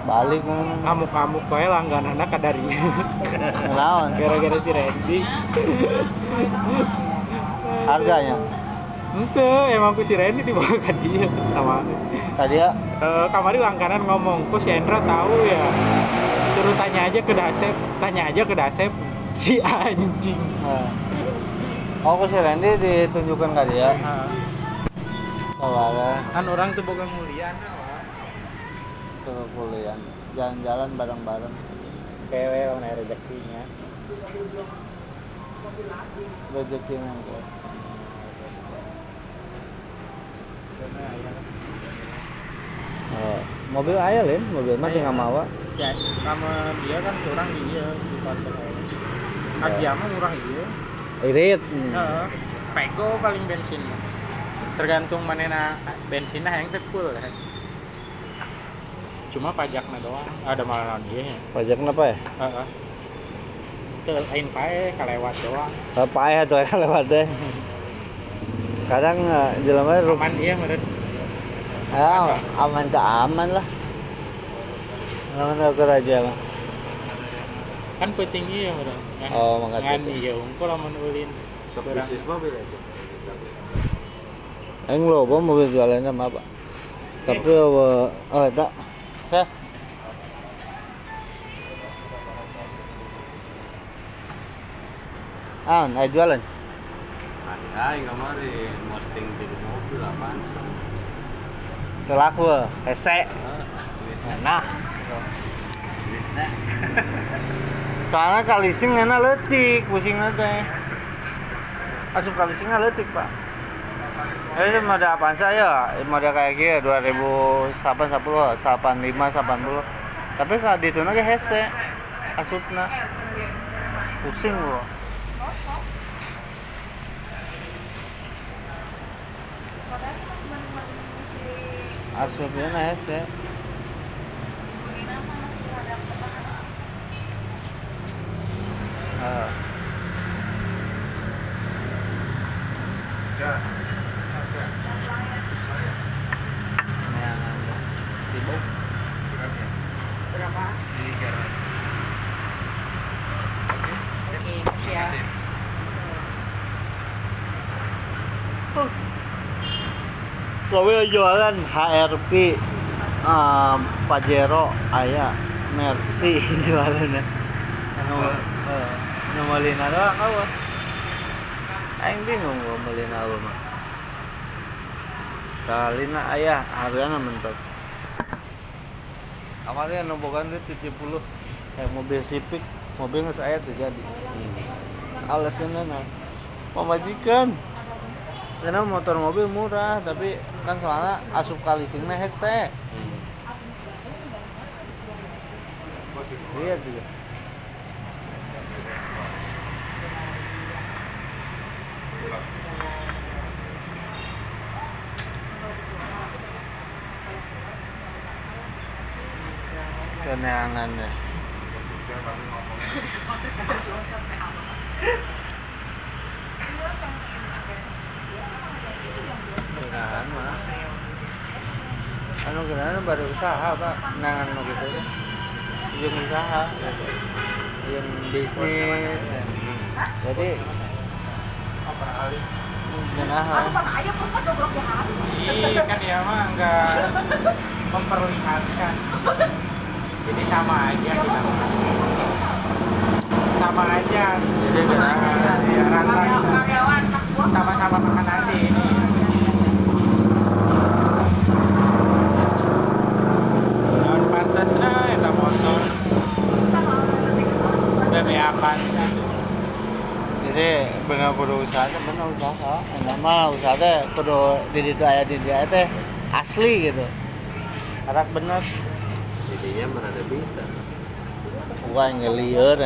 Balik kamu-kamu koe langganan anak kadarinya lawan gara-gara si Randy harganya itu emang ku si Randy dibawa ke dia sama tadi ya eh kamari langganan ngomong ku si Endra tahu ya suruh tanya aja ke Dasep tanya aja ke Dasep si anjing oh ku si Randy ditunjukkan ke dia heeh oh, kan orang tuh bukan mulian ke kuliah jalan-jalan bareng-bareng kewe orang ada rezekinya rezeki mangko oh, mobil ayah lin mobil mah teu ngamawa ya sama dia kan kurang iya di kantor aja mah kurang iya irit heeh pego paling bensin tergantung manena bensinna hayang teh full cuma pajaknya doang ada malah naon ieu nya pajakna apa ya heeh teu lain pae kalewat doang pae atuh kalewat teh kadang jelema aman ieu meureun ah aman teh aman lah lawan raja mah kan penting ieu meureun oh mangga ieu unggul lamun ulin sok bisnis mobil aja aing loba mobil jualanna mah apa tapi oh eta Seh. Ah, naik jualan. Ada yang kemarin posting di mobil apaan? Telaku, hese. Nah. Soalnya kalising enak letik, pusingnya teh. Asup kalisingnya letik, Pak. Jadi model apaan saya? Model kayak gini dua ribu delapan puluh, delapan puluh lima, delapan puluh. Tapi kalau di itu lagi hese, asupna, pusing loh. Asupnya na hese. Ah. Ya. Sibuk berapa? tiga mobil jualan H R V, um, Pajero, aya, Mercy jualannya. Anu anu malina doang awal. Aing bingung gua malina awal mah. Salina aya hargana mentok. Kemarin anu bogan teh tujuh puluh kayak mobil Civic, mobil geus aya teh jadi. Alasanna nah. Pamajikan. Karena motor mobil murah, tapi kan soalnya asup kali sini hese. Iya juga. Kenangan deh. Kenangan mah. Anu kenangan baru usaha pak, kenangan mau gitu deh. Yang usaha, yang bisnis, jadi kenangan. Iya kan ya mah enggak memperlihatkan. Jadi sama aja kita. Sama aja. Jadi kenangan ya rata-rata. Sama-sama makan nasi ini. Jadi benar kudu usaha, benar usaha. Normal usaha teh kudu di ditu aya di dia teh asli gitu. Harap bener. Jadinya mana ada bisa. Uang ngelieur.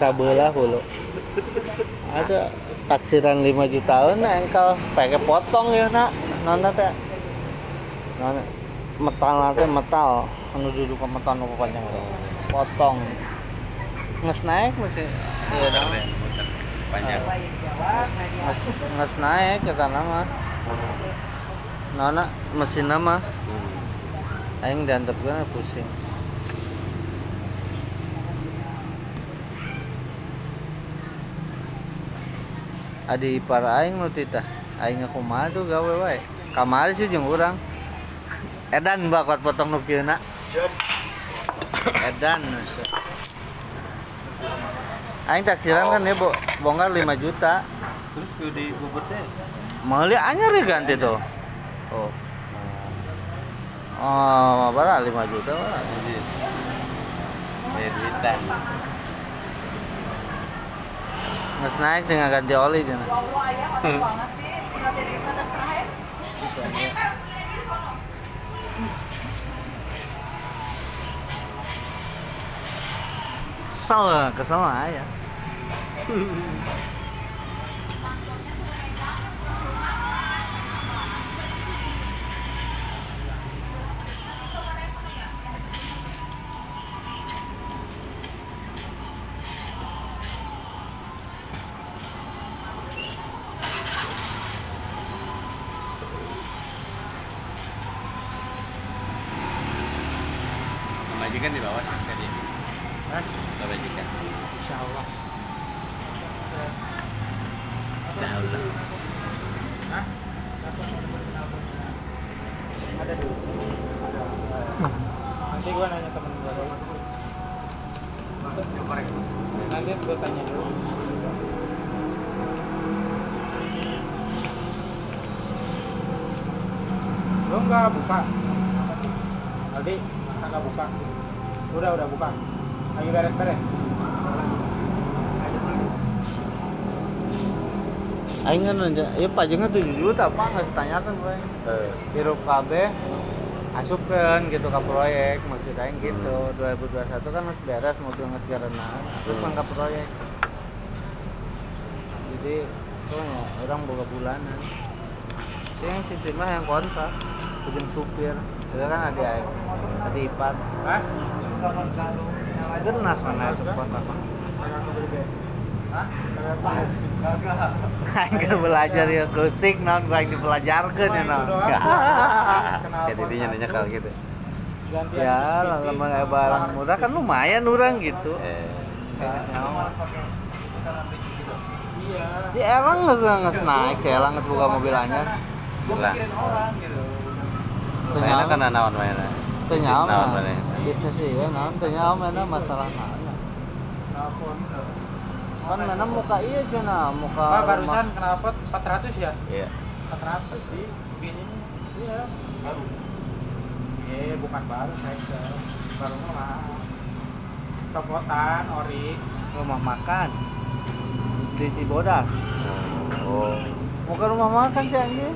Sabelah hulu. Ada taksiran lima jutaan engkal pake potong ya nak. Nona teh. Nona metal teh metal, anu duduk ka metal nu panjang. Potong. Nges naik masih iya dong banyak nges, nges naik ke tanah mah nona mesin nama aing diantep gue pusing adi ipar aing lu tita aing akumaha tuh gawe wae kamari sih jeung urang edan bakal potong nu kieu na edan masih aing taksiran kan ya bo, bongkar lima juta terus gue di bubur deh mau liat anyar ya ganti tuh oh oh apa lah lima juta lah bayar duitan nges naik dengan ganti oli jana kesel, kesel lah ya majikan di bawah sih tadi majikan insyaallah insyaallah hah ada dulu nanti gua nanya temen gua nanti gua tanya dulu lo nggak buka tadi nggak buka udah udah buka lagi beres-beres aing aja ya pajengnya tujuh juta apa nggak setanyakan gue hirup K B asupkan gitu ke proyek maksud aing gitu dua ribu dua puluh satu kan harus beres mobil nggak segarenan asupkan ke proyek jadi tuh orang boga bulanan sih yang sistemnya yang kontrak ujung supir itu kan ada aing ada ipat ah gernas mana asup kontrak hah? Aing kan belajar ya gosik naon baik dipelajarkeun ya naon. Jadi dinya nanya kalau gitu. Ya, lamun aya barang murah kan lumayan urang gitu. Si Elang geus naik, si Elang geus buka mobil anyar. gue mikirin orang gitu. Ternyata kan naon mana? Ternyata naon mana? Bisa sih ya naon, ternyata mana masalah mana? Kan mana muka iya aja nah, muka. Pak barusan kenapa empat ratus ya? Iya. empat ratus di bininya. Iya, baru. Eh bukan baru naik ke baru mah. Copotan ori rumah makan di Cibodas. Oh. Bukan rumah makan sih anjir.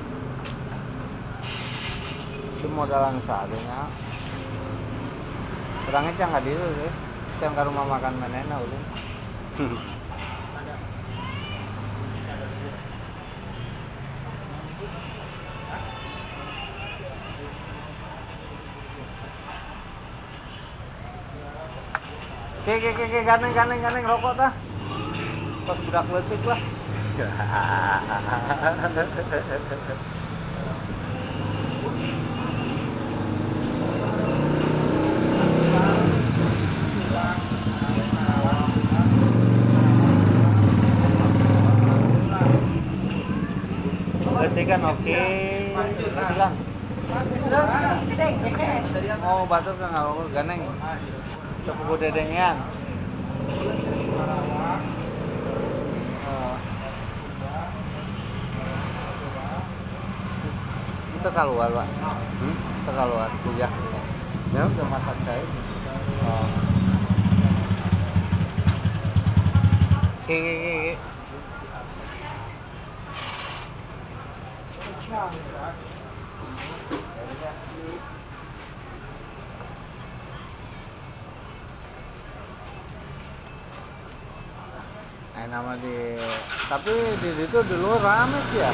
Cuma dalam seadanya. Terangnya cang enggak diru sih. Cang ke rumah makan manena udah. Ada. Oke, oke, oke, ganeng, ganeng, ganeng, rokok dah. Pas budak letik lah. Letik kan oke. Bilang. Oh, batuk kan enggak rokok ganeng. Cepu dedengnya. Itu keluar pak, hmm? Itu keluar sudah, ya udah masak cair. Oh. Hehehe. Nama di tapi di situ dulu rame sih ya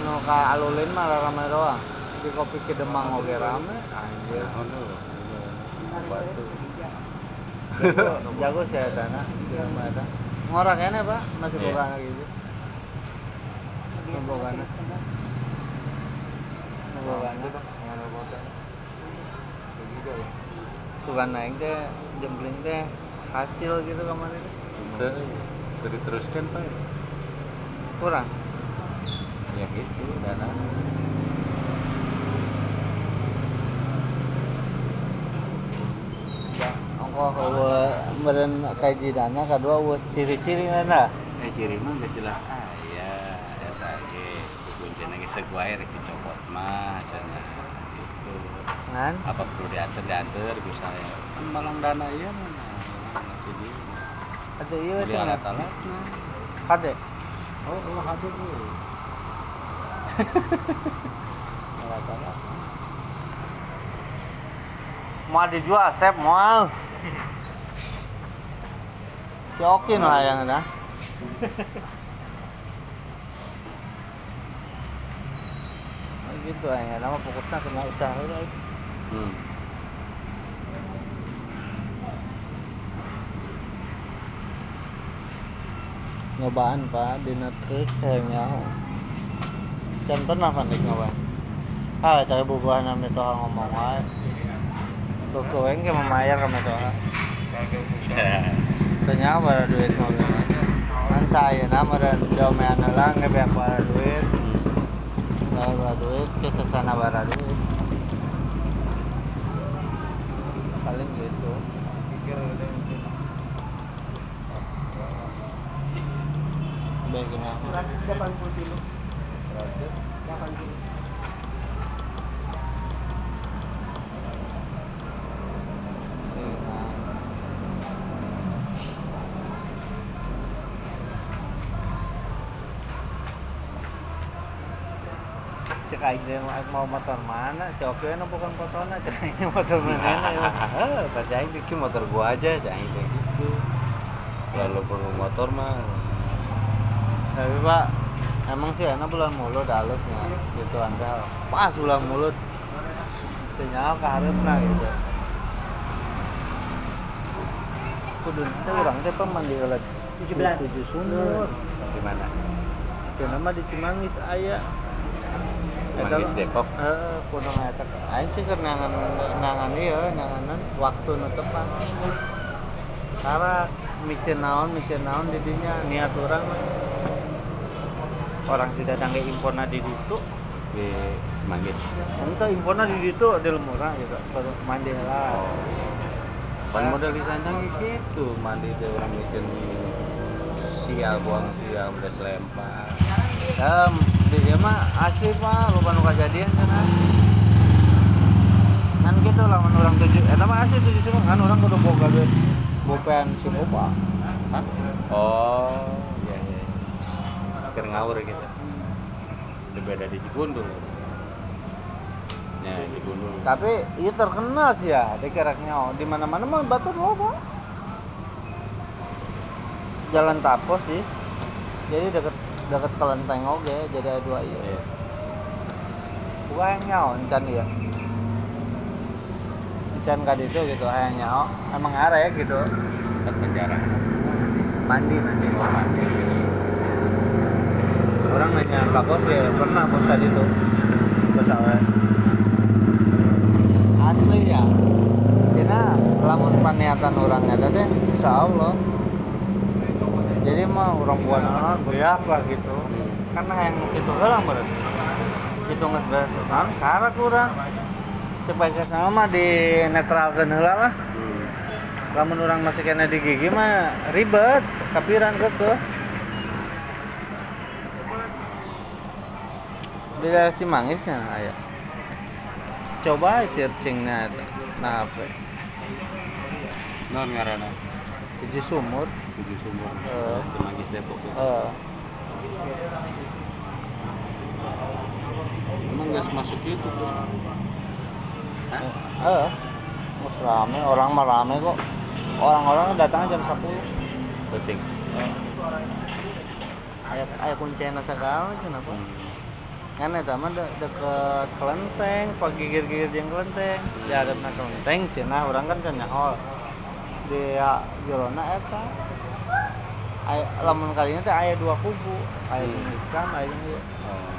anu ka alulin malah rame doang di kopi Kedemang oge rame anjir aduh batu jago sih etana ada ngorang kene Pak masih kurang gitu nembogana nembogana sugan naik teh jembling teh hasil gitu kemarin itu diteruskan Pak kurang ya gitu dana engkau kalau meren kaji dana kedua ciri-ciri mana eh ciri mah gak jelas ah ya ya tadi kuncian lagi seguai reki copot mah dana itu kan apa perlu diatur diatur misalnya kan malang dana ya mana jadi ada iya itu alat alat H D oh kalau H D itu alat alat mau dijual sep mau si Okin lah yang ada gitu yang ada fokusnya kena usaha hmm. Ngobaan Pak dina truk kayaknya jam pernah panik ngobaan ah cari bubuhan sama itu ngomong aja kukueng ke memayar sama itu ternyata pada duit ngobaan kan saya nama dan domain alang ngebiak pada duit kalau pada duit ke sesana pada duit paling gitu pikir udah bagaimana? seratus delapan puluh kilo. seratus delapan puluh. Cek aja mau motor mana? Si Oke no bukan motor mana? Cek ini motor mana? Eh, bacain bikin motor gua aja, jangan gitu. Kalau perlu motor mah tapi Pak, emang sih enak bulan mulut halusnya gitu anda pas bulan mulut ternyata keharapna gitu kudu kita orang teh mandi oleh tujuh sumur di mana? Nama di Cimangis aya Cimangis Depok? Heeh, kudu ngetek aing sih keur nangan-nangan ieu nanganan waktu nu tepat karena miceun naon miceun naon di dinya niat urang mah orang si datang ke imporna di ditu di manggis entah imporna di ditu del murah gitu mandela pan model di sandang gitu mandi teh orang bikin sial buang sial udah selempar em dia mah asli mah lupa nu kejadian cenah kan gitu lawan orang tujuh eta mah asli tujuh semua kan orang kudu boga duit bukan si opa hah oh iya iya keur ngawur gitu beda di Cikundul ya di Cikundul tapi itu terkenal sih ya dikeraknya di mana-mana mah batur loba jalan tapos sih jadi deket deket kelenteng oge jadi ada dua iya buka yang nyao encan ya encan kaditu gitu ayang nyao emang arek gitu terpenjara mandi mandi oh mandi orang nanya kapos ya pernah bos kaditu pesawat asli ya karena lamun paniatan orangnya tadi insya Allah jadi mah orang buana beak lah gitu karena yang itu gelang berat itu nggak bertahan karena kurang sebagai sama di netralkan heula lah lamun orang masih kena di gigi mah ribet kapiran kekeh di daerah Cimangisnya aya coba searchingnya nah apa non ngaranna tujuh sumur tujuh sumur uh, Cimanggis Depok ya. Uh. Emang nggak masuk itu tuh eh uh, mas rame orang mah rame kok orang-orang datangnya jam sepuluh penting ayah ayah kuncena segala kenapa kan eta mah deket kelenteng pagi gigir-gigir jeung kelenteng di hadapna kelenteng cenah urang kan kan nyaho dia jorona eta aya lamun kalinya teh aya dua kubu aya hmm. Islam aya ieu oh.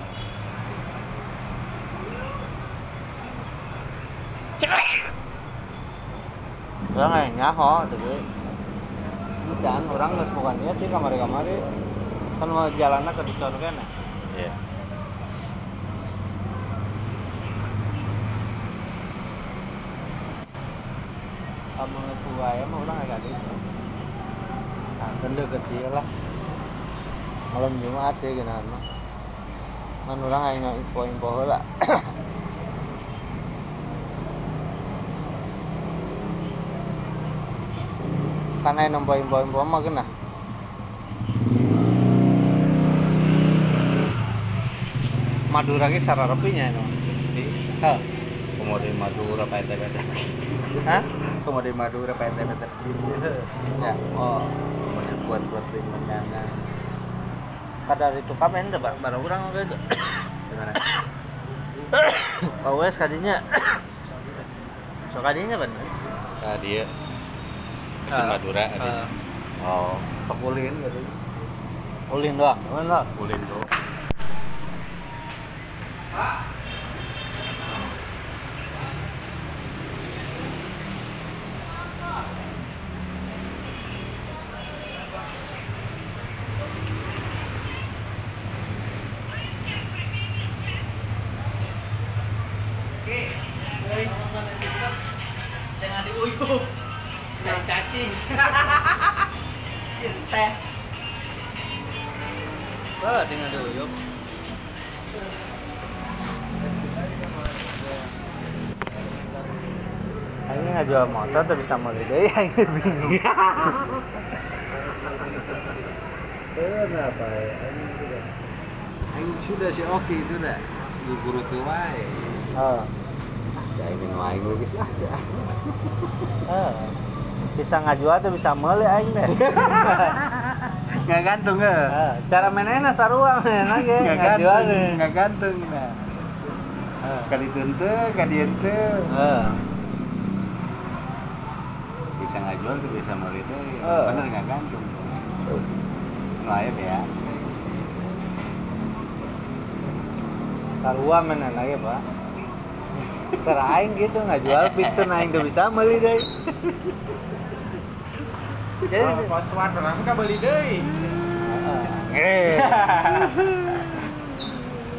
Urang aya nyaho teh hujan urang geus bukan ieu di kamari-kamari kan jalanna ke dicor kana iya yeah. Amun tua ya mah urang agak deh santen deket dia lah malam Jumat sih geunan mah mun urang aya info-info heula kan aya nomor info-info mah geunah Madura ge sararep nya eta heh komode Madura paeta beda hah komode Madura paeta beda ya oh buat-buat pemandangan kadar itu kapan teh barang urang ge gimana oh wes kadinya so kadinya bener ka dieu si Madura tadi oh kapulin gitu ulin doang mana ulin doang jual motor tapi sama gede ya ini bingung eh apa ya ini sudah si Oki itu dah si guru tua ya oh ya ini ngelain lagi sih ah bisa ngajual atau bisa meli aing deh nggak gantung ya cara mainnya nasa ruang lagi ngajual nih nggak gantung nah kali tuntut kali itu bisa ngajual tuh bisa mulai itu uh. Bener nggak gantung tuh layak ya sarua mana lagi pak serain gitu nggak jual pizza naik tuh bisa beli deh jadi koswan orang nggak beli deh eh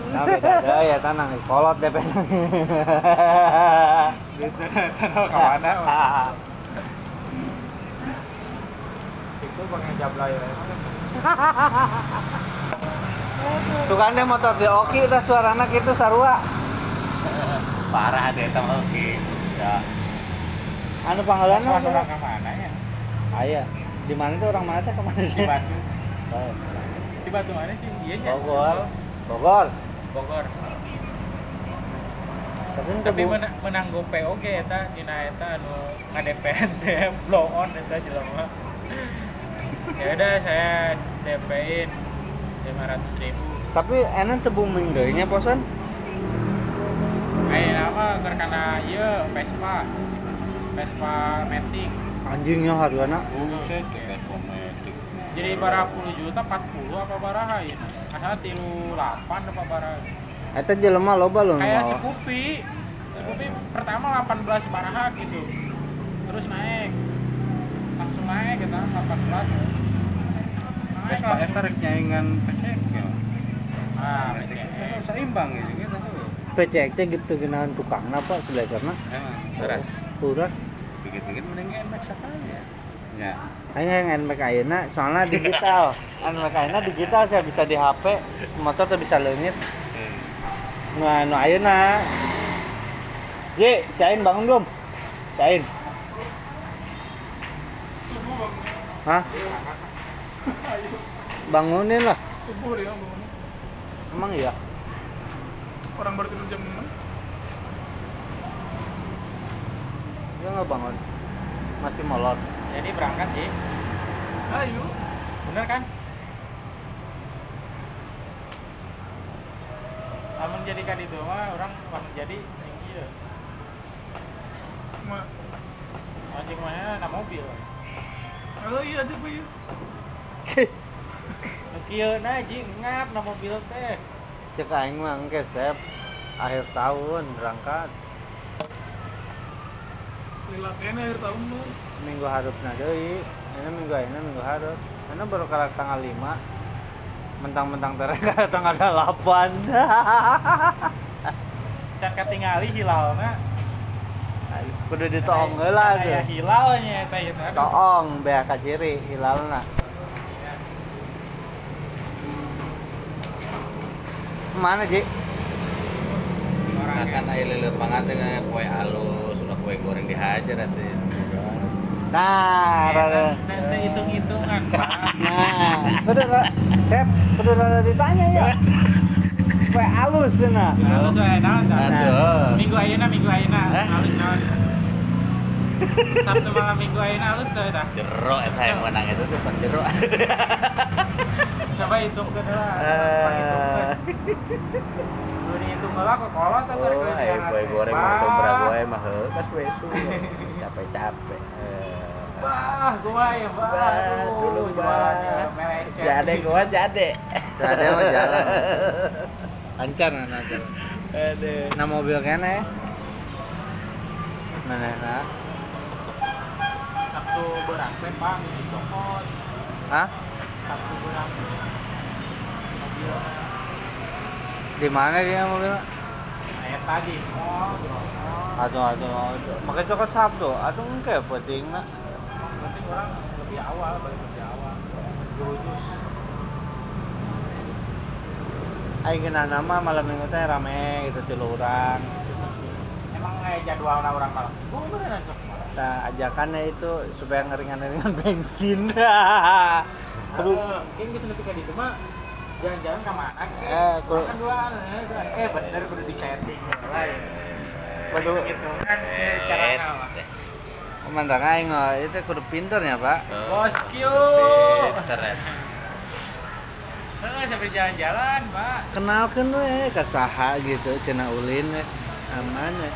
Nah, beda ada ya tanang, kolot deh penang. Tanang kemana? Itu pengen jablay ya. Sukanya motor di oki, itu suaranya gitu sarua. Parah deh teman oki. Ya. Anu panggilan orang kemana ya? Ayah, di mana tuh orang mana tuh kemana? Di Batu. Di Batu mana sih? Iya ya. Bogor. Bogor. Bogor. Tapi, Tapi menang, menanggo P O G eta dina eta anu ngadepen teh blow on eta jelema. Ya udah saya D P-in lima ratus ribu. Tapi enak teu booming deui nya posan. Aya mah karena ieu Vespa. Vespa Matic. Anjingnya hargana buset ya. Jadi barang sepuluh juta empat puluh apa baraha ieu? Asal tiga puluh delapan apa baraha. Eta jelema loba loh. Kayak Scoopy. Scoopy pertama delapan belas baraha gitu. Terus naik. Langsung naik eta delapan belas. Vespa eta rek nyaingan P C X ya. Ah, P C X seimbang ya gitu. P C X teh gitu geunahan tukangna apa sebelajarna? Heeh, beres. Puras. Dikit-dikit mending N M A X sakalian. Ya. Aing N M A X ayeuna soalnya digital. N M A X ayeuna digital saya bisa di H P, motor tuh bisa leungit. Nah, nu ayeuna. Ye, si Ain bangun belum? Si Ain. Hah? Bangunin lah. Subuh dia bangunin. Emang iya? Orang baru tidur jam enam. Dia nggak bangun, masih molor. Jadi berangkat sih. Ayo, bener kan? Amun jadikan itu mah orang pas jadi tinggi ya. Ma, anjing mana? Nama mobil. Oh iya anjing punya. Kecil naji ngap nama mobil teh. Cek aing mah kesep akhir tahun berangkat. Latihan akhir tahun lu minggu harupna deui ini minggu ayeuna minggu harup karena baru kalah tanggal lima mentang-mentang terang tanggal delapan can katingali hilalna kudu ditoong heula tuh aya hilal nya eta ieu toong bea ka ciri hilalna mana Ji makan aya leuleupang teh poe alus kue goreng dihajar nanti. Nah, rada. Nanti hitung-hitungan, Pak. Nah, bener Pak. Chef, bener rada ditanya ya. Kue halus cenah. Halus wae naon tah. Minggu ayeuna, minggu ayeuna halus naon. Sabtu malam minggu ayeuna halus tah eta. Jero eta yang menang itu tuh jero. Coba hitung ke lah. Itu malah kok kolot atau berkelihatan. Oh, ayo kue goreng untung beragu aja mah heukas we su. Capek-capek. Bah, gua ya, bah. Tuluh bah. Jade gua jade. Jade mah jalan. Lancar anak tuh. Aduh. Nah mobil keneh. Mana nah. Sabtu berangkat Bang di Cokot. Hah? Sabtu berangkat. Mobil di mana dia mobilnya? Ayat tadi. Oh, aduh, aduh, aduh. Makai cokot Sabtu. Aduh, enggak penting lah. Penting orang lebih awal, balik lebih awal. Gerujus. Ayo kena nama malam minggu teh rame gitu tiluran. Emang kayak jadwalnya orang malam. Oh, beneran cok. Nah, ajakannya itu supaya ngeringan-ringan bensin. Aduh, mungkin bisa lebih kayak gitu mah. Jalan-jalan ke mana? Eh, kul- kan dua, eh benar udah di setting lain. Kudu gitu kan eh cara apa? Mantang aing itu kudu pinternya, Pak. Bos Q. Pinter. Heeh, sambil jalan-jalan, Pak. Kenalkeun we ka saha gitu, cenah ulin we. Aman we.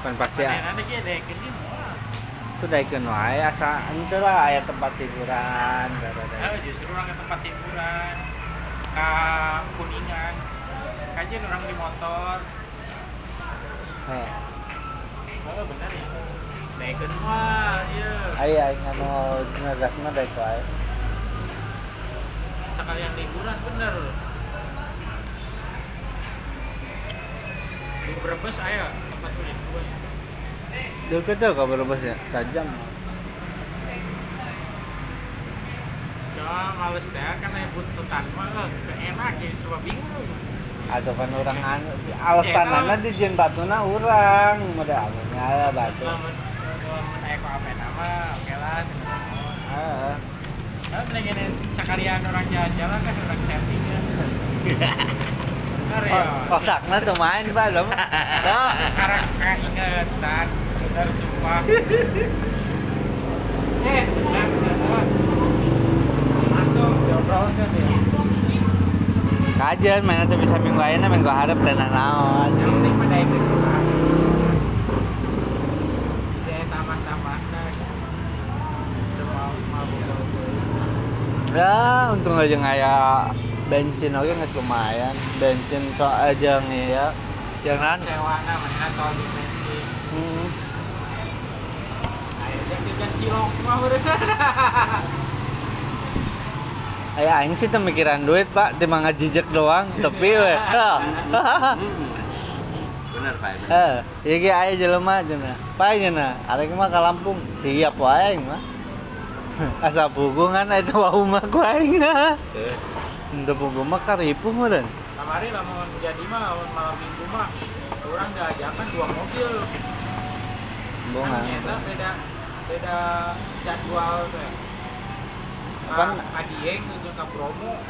Pan pasti. Kenalkeun ge daekeun ge moal. Ku daekeun wae asa henteu lah aya tempat hiburan. Oh, justru orang ke tempat hiburan. Ka Kuningan kajian orang di motor heh oh bener ya naikkan mah iya ayo anu jenazahnya naik wae sekalian liburan bener Brebes ayo tempat kulit gua. Deket tuh ke Brebes ya, sajam. Ya males deh kan ya buntutan mah enak ya serba bingung. Atau kan orang anu alasanana di jeung batuna urang modal nya batu. Mun aya ka apa nama oke lah. Heeh. Kan lagi sekalian orang jalan-jalan kan orang setting ya. Kosakna tuh main Pak lo. Tuh karek kaingetan bener sumpah. Eh, langsung ngobrol kan ya. Kajian main atau bisa minggu lainnya minggu harap tenan naon yang penting pada itu jadi tambah-tambah ya untung aja ngaya bensin oke nggak lumayan bensin so aja nih ya jangan sewana mana tol di bensin hmm. Ayo jangan cilok mah udah ayah aing sih tuh mikiran duit pak, timang ngejijek doang, tepi weh. Bener pak, bener. Eh, jadi ayah jelema jenah. Pak jenah, arek mah ka Lampung, siap wae aing mah. Asa pugungan eta wau mah ku aing. Heeh. Undep punggung mah karipung meureun. Kamari lamun jadi mah lamun malam minggu mah urang diajakan dua mobil. Bongan. Eta beda beda jadwal teh. Kan adieng ujung ke Bromo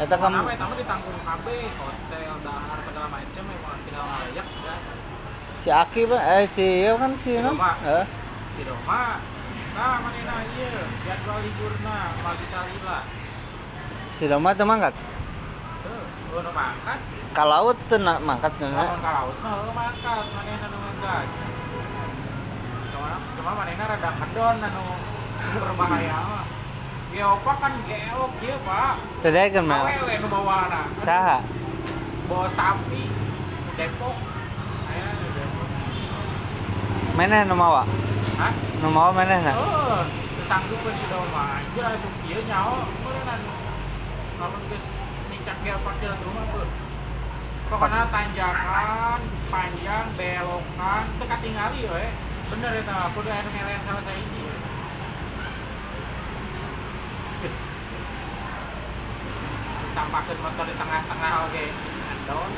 eta kan apa eta mah ditanggung K B hotel dahar segala macam memang tidak layak ya. Si Aki eh si ieu kan si Nom heeh si Roma tah manehna ieu jadwal liburna bagi salila si Roma teh mangkat heeh mun mangkat ka laut teh mangkat mun ka laut mah mangkat manehna nu mangkat cuma manehna rada kedon anu berbahaya mah. Ya opa kan geok ya pak. Tadi kan mah. Awewe nu bawa anak. Saha? Bawa sapi Depok. Aya di Depok. Mana nu mawa? Hah? Nu mawa mana na? Heuh, sanggupeun si Doma. Aja atuh kieu nyaho meureun. Lamun geus nicak ge parkiran rumah tuh. Pokona tanjakan, panjang, belokan, teu katingali we. Bener eta, kudu aya nu ngelean salah sahiji. Sampahkan motor di tengah-tengah oke bisa down.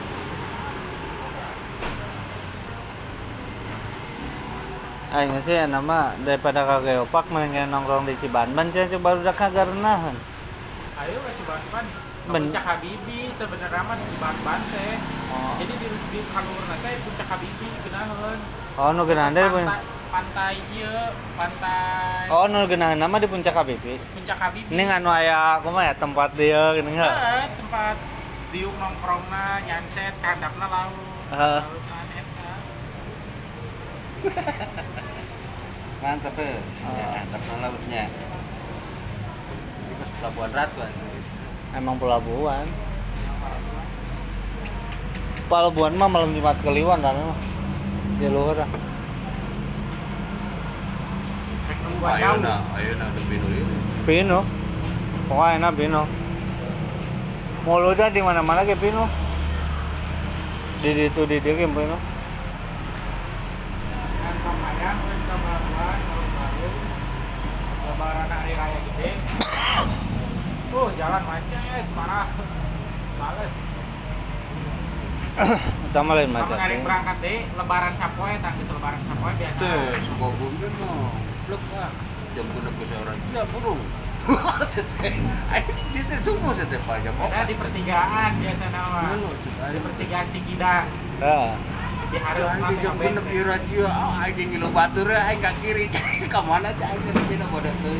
Aing sih nama daripada kagak opak mendingan nongkrong di Cibanban cen coba udah kagak renahan. Ayo ke Cibanban. Puncak Habibie sebenarnya mah di Cibanban teh. Oh. Jadi di di kalurna teh Puncak Habibie geunaheun. Oh nu geunahan teh pantai ieu pantai oh nu geunahan nama di Puncak Habibie Puncak Habibie ning anu aya kumaha ya tempat dieu geuning heuh heeh tempat diuk nongkrongna nyanset kandapna laut heeh mantep eh kandapna lautnya di pelabuhan ratu emang pelabuhan pelabuhan mah malam Jumat Kliwon kan mah di luar ayo na, ayo na ada Bino ini Bino? Pokoknya enak Bino mulutnya dimana-mana ke Bino diditu-diditu ke Bino dan kemarin kita melakukan baru-baru lebaran hari raya gede tuh jalan macet, parah males utama lain macet kamu ngaring berangkat deh, lebaran sapoe, tangis lebaran sapoe biasa tuh, suka bumbu dong blok ah jam guna bisa orang dia burung ayo sedikit sungguh setiap aja nah di pertigaan biasa nama di pertigaan Cikidang nah di harus sampai jam guna bira dia ah aja ngilu batur aja ke kiri kemana aja aja tidak bodoh tuh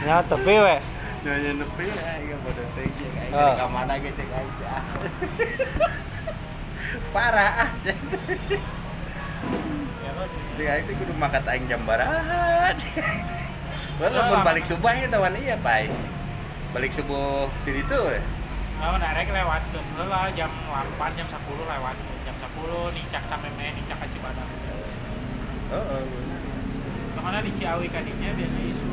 ya tepi weh nanya tepi aja bodoh tuh aja kemana aja cek aja parah ah dia itu kudu makat aing jam baraha. Baru mun balik subuh ya tawan ieu pai. Balik subuh di ditu. Lamun arek lewat heula jam delapan jam sepuluh lewat jam sepuluh nicak sampe meh nicak ka Cibadak. Heeh. Makanya di Ciawi kadinya biasa isu.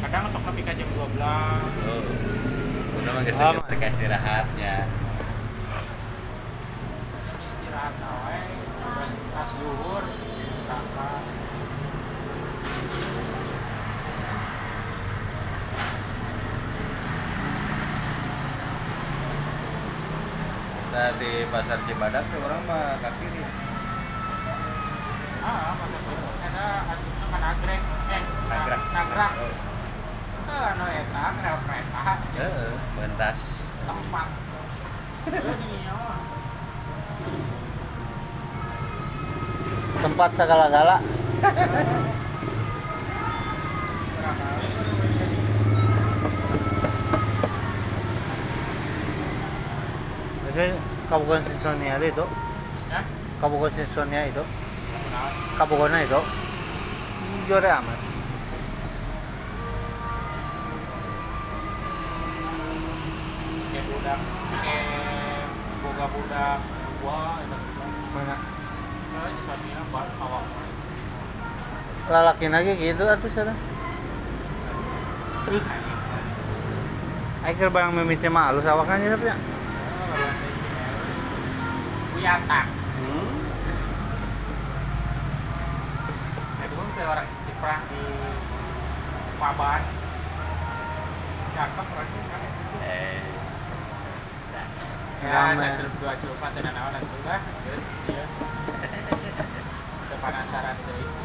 Kadang sok nepi ka jam dua belas. Heeh. guna menggeser-geser ke istirahatnya. Istirahat nawe, pas zuhur kakak. Nah, di pasar Cibadak tuh orang mah kaki nih. Ah, pasar Cibadak ada asupnya kan agreng, eh nagrak, nagrak. Anu eta kereta. Heeh, bentas. Tempat. Tempat segala-gala. Jadi kabupaten Sisonia itu? Ya? Kabupaten Sisonia itu? Kabupaten itu? Jore amat. Budak, eh, boga budak gua itu mana? Kalau di sana bar awak. Lalakin lagi gitu atuh sana. Ih. Akhir barang mimiti mah halus awakan ya, Pak. Kuyatak. Hmm. Itu kan orang di perang di Paban. Cakep rajin kan. Eh. Ya, saya celup dua celup, dan anak-anak itu lah. Terus, iya itu penasaran itu itu.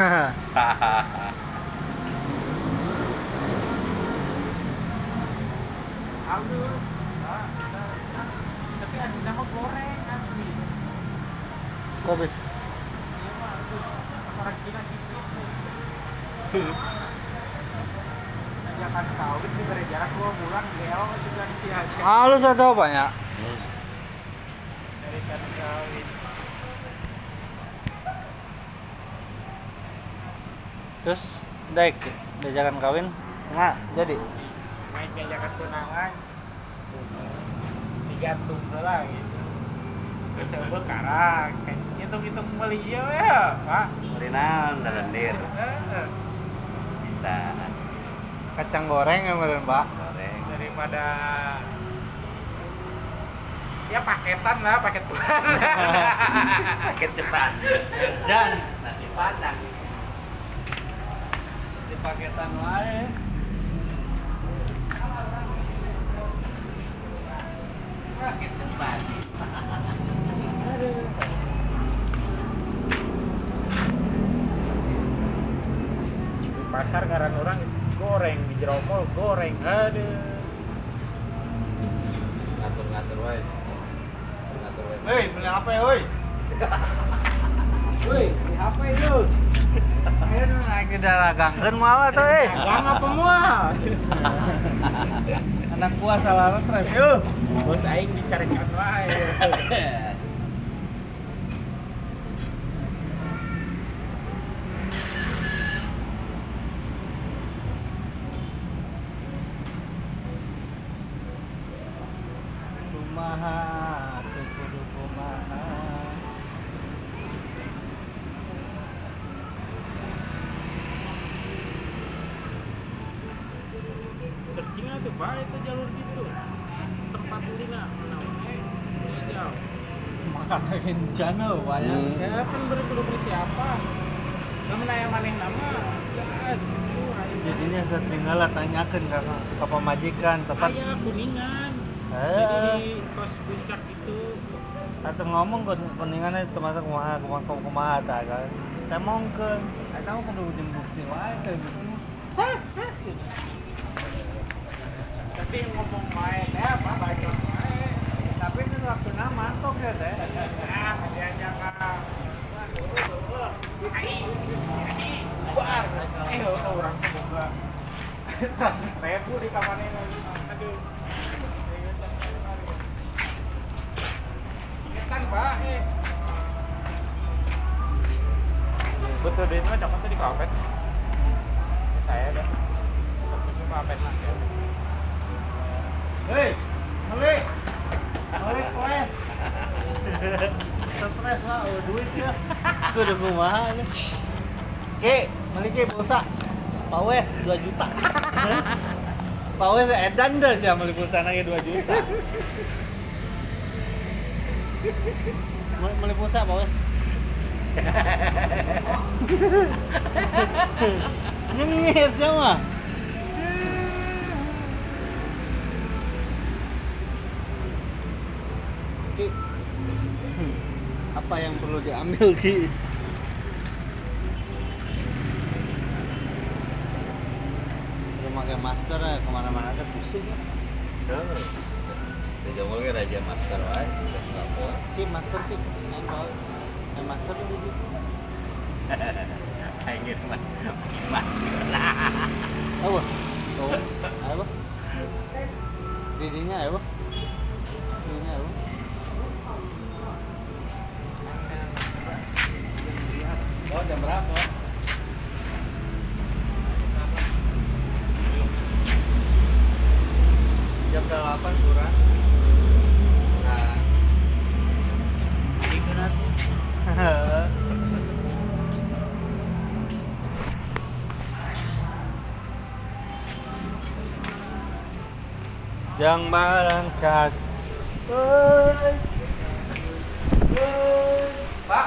Hahaha. Aduh, bisa, bisa. Tapi adina mau goreng, asli. Kok bisa? Iya, mah, itu orang Cina sipit. Ya kan tahu itu dari jarak dua bulan gel sudah di aja. Halus atau banyak? Hmm. Dari Karawang. Terus daik diajakan kawin? Enggak, jadi. Main diajakan tunangan. Digantung heula gitu. Geus eueuh karang, hitung-hitung meuli ieu we, Pak. Meuli naon dalendir. Heeh. Bisa. Kacang goreng kemarin Pak. Goreng daripada ya paketan lah, paket bulan. Paket cepat. Dan nasi padang. Di paketan wae. Paket cepat. Di pasar ngaran orang goreng di jero mall goreng aduh ngatur-ngatur wae ngatur wae woi beli H P woi woi di H P lu ayo nu lagi daragangkeun moal atuh eh gang apa moal anak buah salah terus euh bos aing dicarekan wae Jano, wayang. Hmm. Saya kan beri-beri siapa? Kamu nanya maneh nama? Jelas. Jadinya saya tinggal tanyakan ke pemajikan tepat. Aya Kuningan. Eh. Jadi kos puncak itu. Satu ngomong Kuningan itu termasuk kumaha kumaha kumaha ta kan. Saya mongkeun. Eta mah kudu bukti wae teh gitu. Hah? Tapi ngomong wae teh apa bacos wae. Tapi itu waktu nama kok ya teh. Eh, orang kebuka. Rebu di kamarnya. Aduh. Ingetan, Pak. Betul deh, itu coklat tuh di kapet. Saya deh. Itu kapet lah. Hei, Malik. Malik Wes. Stres lah, duit ya. Itu udah kumaha nih. Oke, Malik ya, bosa. Pak Wes dua juta. Pak Wes edan dah sih sama liputan aja dua juta. Meliput saya Pak Wes. Nyengir sama. Ki, apa yang perlu diambil Ki? Pakai masker ya, kemana-mana aja pusing ya. Bener. Dia ngomongnya raja masker wais, enggak apa-apa. Ki masker Ki, main bau. Main masker dulu Ki. Ingin mah masker lah. Apa? Oh, apa? Didinya apa? Didinya apa? Oh, jam berapa? Delapan kurang. Nah, ini benar. Yang melangkah. Pak,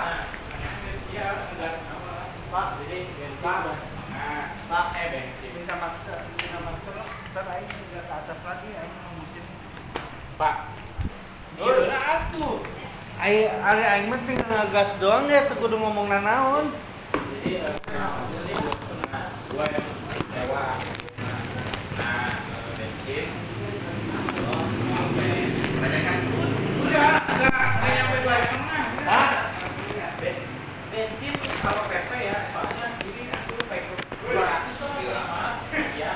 siap sudah sama. Pak, jadi bensin. Nah, Pak, eh bensin minta masker, minta masker lah. Entar aing enggak ke atas lagi aing. Pak. Ieu na atuh. Ai ari aing mah tinggal ngagas doang ya teu kudu ngomongna naon. Jadi jadi dua yang dewa. Nah, bensin. Oh, sampai kebanyakan pun. Udah enggak kayak sampai dua setengah. Hah? Bensin kalau P P ya, soalnya ini aku pakai dua ratus kok ya. Iya.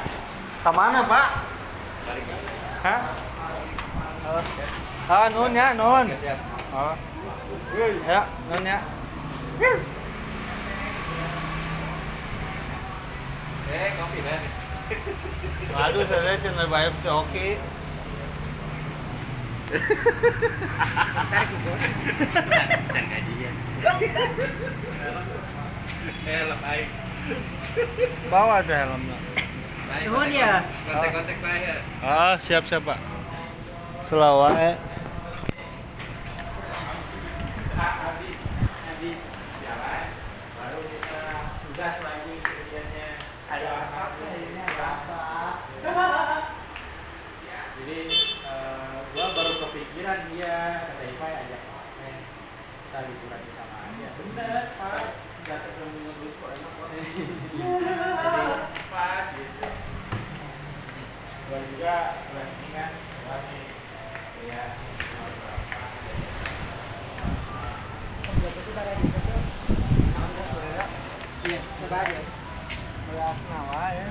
Ke mana, Pak? Balik. Hah? Ah, nun ya, nun. Oh. Ya, nun ya. Eh, kopi deh. Waduh, saya channel vibe si Oki. Dan gajinya. Helm baik. Bawa aja helmnya. Nun ya. Kontak-kontak saya. Ah, siap-siap, Pak. Selawat. Habis habis jalan, baru kita tugas lagi kerjanya. Ada apa? Ada apa? Ya, jadi uh, gua baru kepikiran dia kata Ipa ajak main. Kita liburan bersama aja. Bener, pas nggak ketemu ngebut kok enak kok. Jadi pas gitu. Gua juga beranikan lagi. Ya. Oke, itu tadi kita. Angkat ya. Iya, coba ya. Belas nawa ya.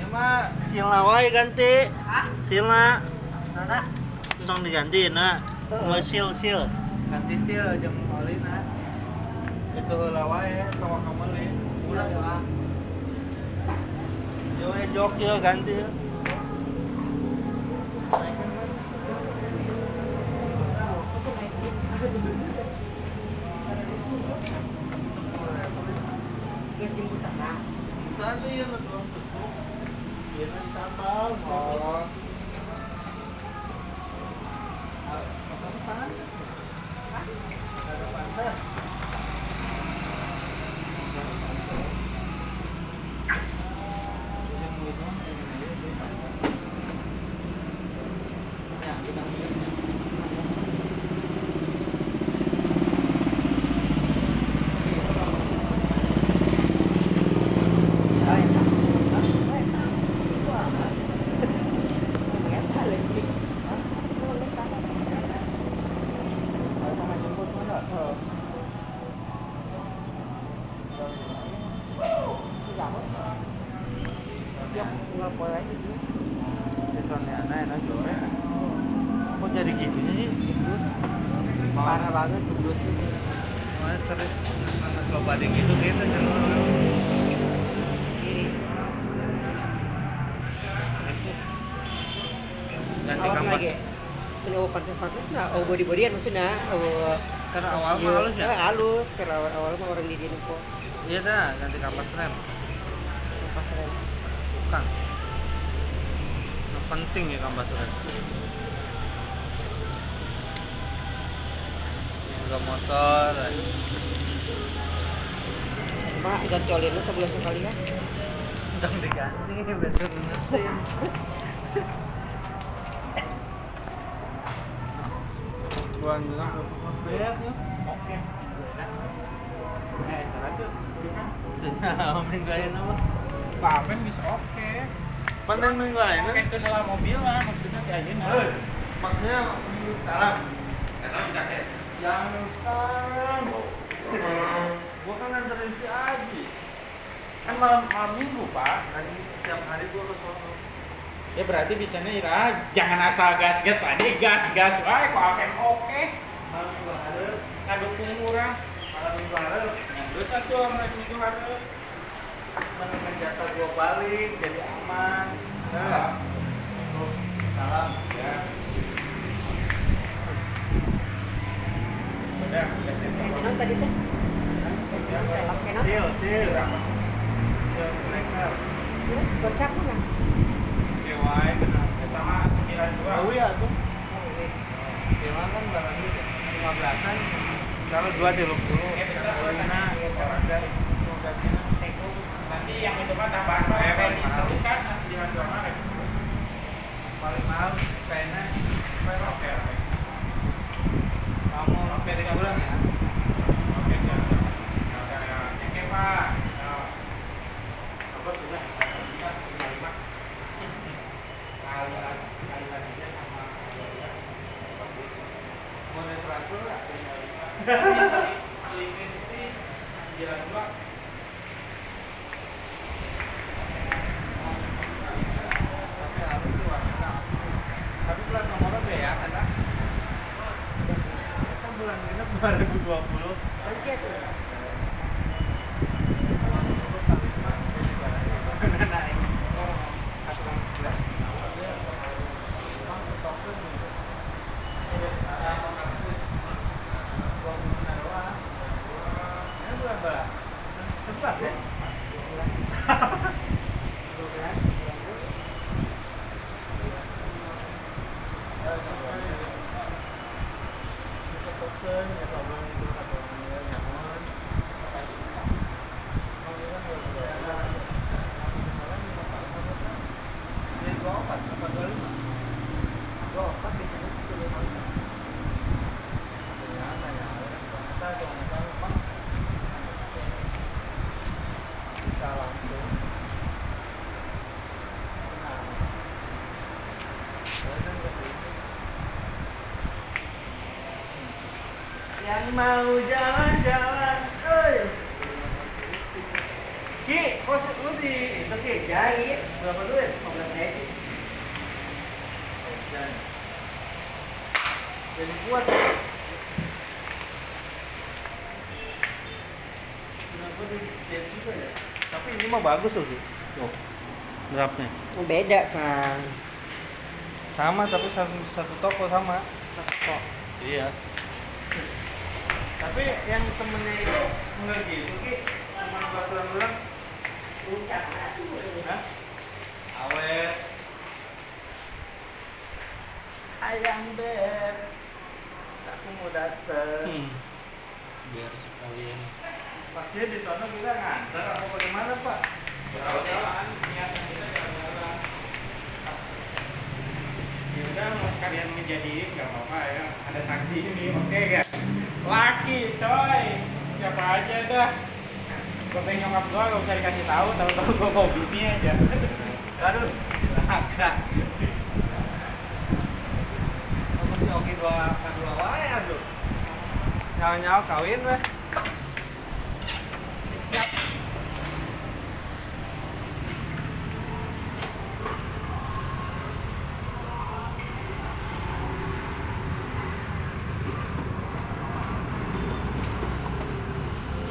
Ya mah sila wae ganti. Hah? Sila. Nana. Tong diganti na. Mau sil-sil. Ganti sil jeung oli na. Itu lawa ya, tawa kameli. Udah doang. Yo jok yo ganti. Oh, body-bodyan maksudnya. Oh, karena awal mah halus ya. Halus, karena awal mah orang di Dinpo. Iya dah, ganti kapas rem. Kapas rem. belakang. Nah, penting ya kampas rem. Enggak motor. Mak, gancolin lu sebelah sekali ya. Udah diganti, betul betul. Buang dulu pas beres ya. Oke. Eh, cara tuh. Nah, minggu lain apa? Pamen bisa oke. Pamen minggu lain. Oke, itu dalam mobil lah, maksudnya kayak gini. Maksudnya minggu sekarang. Karena udah kayak yang sekarang. Gua kan nganterin si Adi. Kan malam malam minggu, Pak. Kan tiap hari gua ke sono. Ya berarti bisanya ya jangan asal gas-gas aja, gas-gas wae kok akan oke. Malam minggu ada kadukung murah. Malam minggu ada terus satu orang itu harus mengenai jatah gua balik jadi aman. Nah, terus salam ya. Udah, enak tadi teh. Enak, enak. Sil, sil. Sil mereka. Sil, kocak mana? Kewai, benar. Pertama sembilan puluh dua. Oh iya tuh. Kewai kan barang itu lima belasan. Kalau dua dilup dulu. Ya, benar. Nanti yang itu kan tambahan paling mahal kan masih di harga mana paling mahal kayaknya oke kamu oke di kurang ya oke ya oke pak apa sudah lima kali kali tadinya sama mau transfer lima jalan dua tapi harus dua tapi bulan nomor apa ya kata kan bulan ini dua ribu dua puluh oke tuh mau jalan-jalan, oi. Ki, kos lu di itu Ki jahit berapa duit? lima belas ribu. Jadi kuat. Kenapa di jahit juga ya? Tapi ini mah bagus loh Ki. Tuh. Berapnya? Beda kan. Sama tapi satu, satu toko sama. Satu toko. Iya. Tapi yang temennya itu enggak gitu Ki sama baturan-baturan puncak nah awet ayam ber aku mau dateng hmm. biar sekalian pastinya di sana kita ngantar apa bagaimana Pak berjalan niatnya kita jalan-jalan yaudah mau sekalian menjadiin gak apa-apa ya ada saksi ini oke okay, gak? Laki coy siapa aja dah gue pengen nyokap gue gak usah dikasih tahu tahu-tahu gue mau bini aja aduh laka gue mesti oke dua akan dua wae aduh nyawa-nyawa kawin lah siap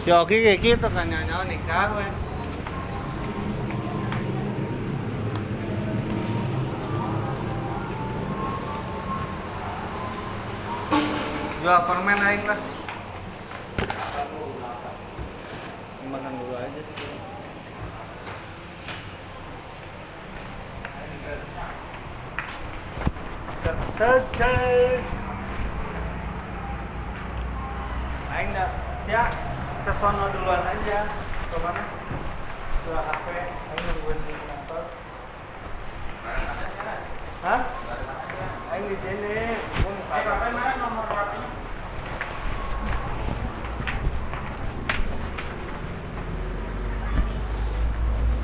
si Oki kayak gitu kan nyawa nikah weh jual permen aing lah makan dulu aja sih Selesai. Aing dah siap ke sono duluan aja. Ke mana? Ke H P. Aing nungguin di kantor. Hah? Aing di sini. Aing H P mana nomor H P-nya?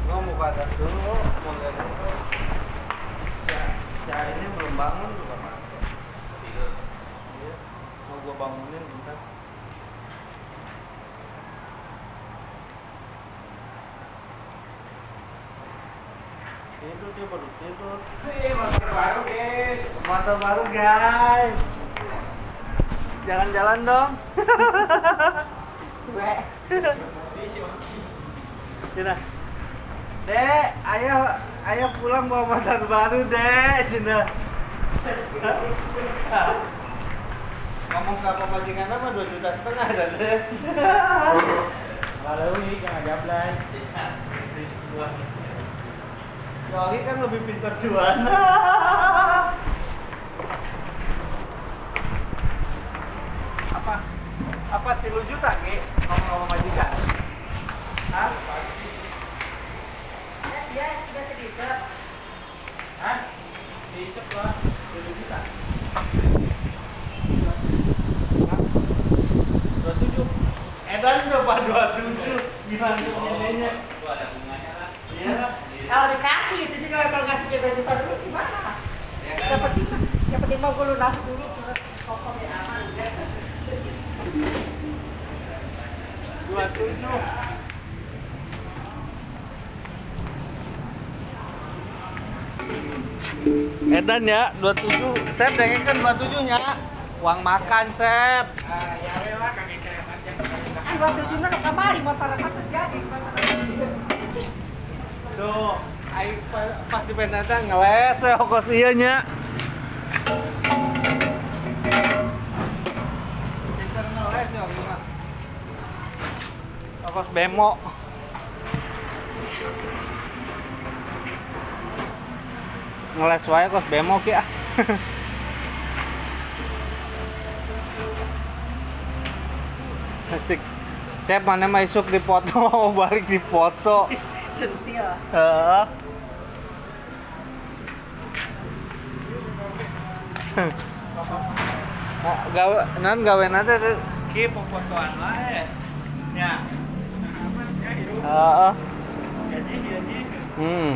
Gua mau batas dulu, mau lihat dulu. Ya, si A ini belum bangun juga mas. Tidur. Iya. Mau gua bangunin bentar. Tidur dia baru tidur. Hei, motor baru guys. Motor baru guys. Jalan-jalan dong. Suwe. Cina. Dek, ayo ayo pulang bawa motor baru dek, Cina. Ngomong sama majikan apa dua juta setengah kan dek. Kalau ini jangan gablay. Soalnya kan lebih pintar jual. Apa? Apa tiga juta Ki? Ngomong-ngomong majikan. Hah? Ya, dia sudah sedikit. Hah? Diisep lah tiga juta. dua puluh tujuh. Edan udah pada dua puluh tujuh. Gimana tuh nilainya? Gua ada bunganya lah. Iya lah. Kalau dikasih itu juga kalau kasih dia juta dulu gimana? Ya kan? Dapat lima, dapat lima gue lunas dulu, kokom ya aman. Dua tujuh. Edan ya, dua tujuh. Sep dengengkan dua tujuhnya. Uang makan Sep. Ah ya lah, kakek saya aja. Ah dua tujuhnya kemarin motor apa terjadi? Tuh, ayo pas di pendatang ngeles ya kos iya nya. Center ngeles ya gimana? Kos bemo. Ngeles wae kos bemo ki ah. Asik. Saya mana masuk di foto, balik di foto. Centil. Heeh. Nah, gawe nan gawean teh ki popotoan wae. Ya. Heeh. Jadi jadi. Hmm.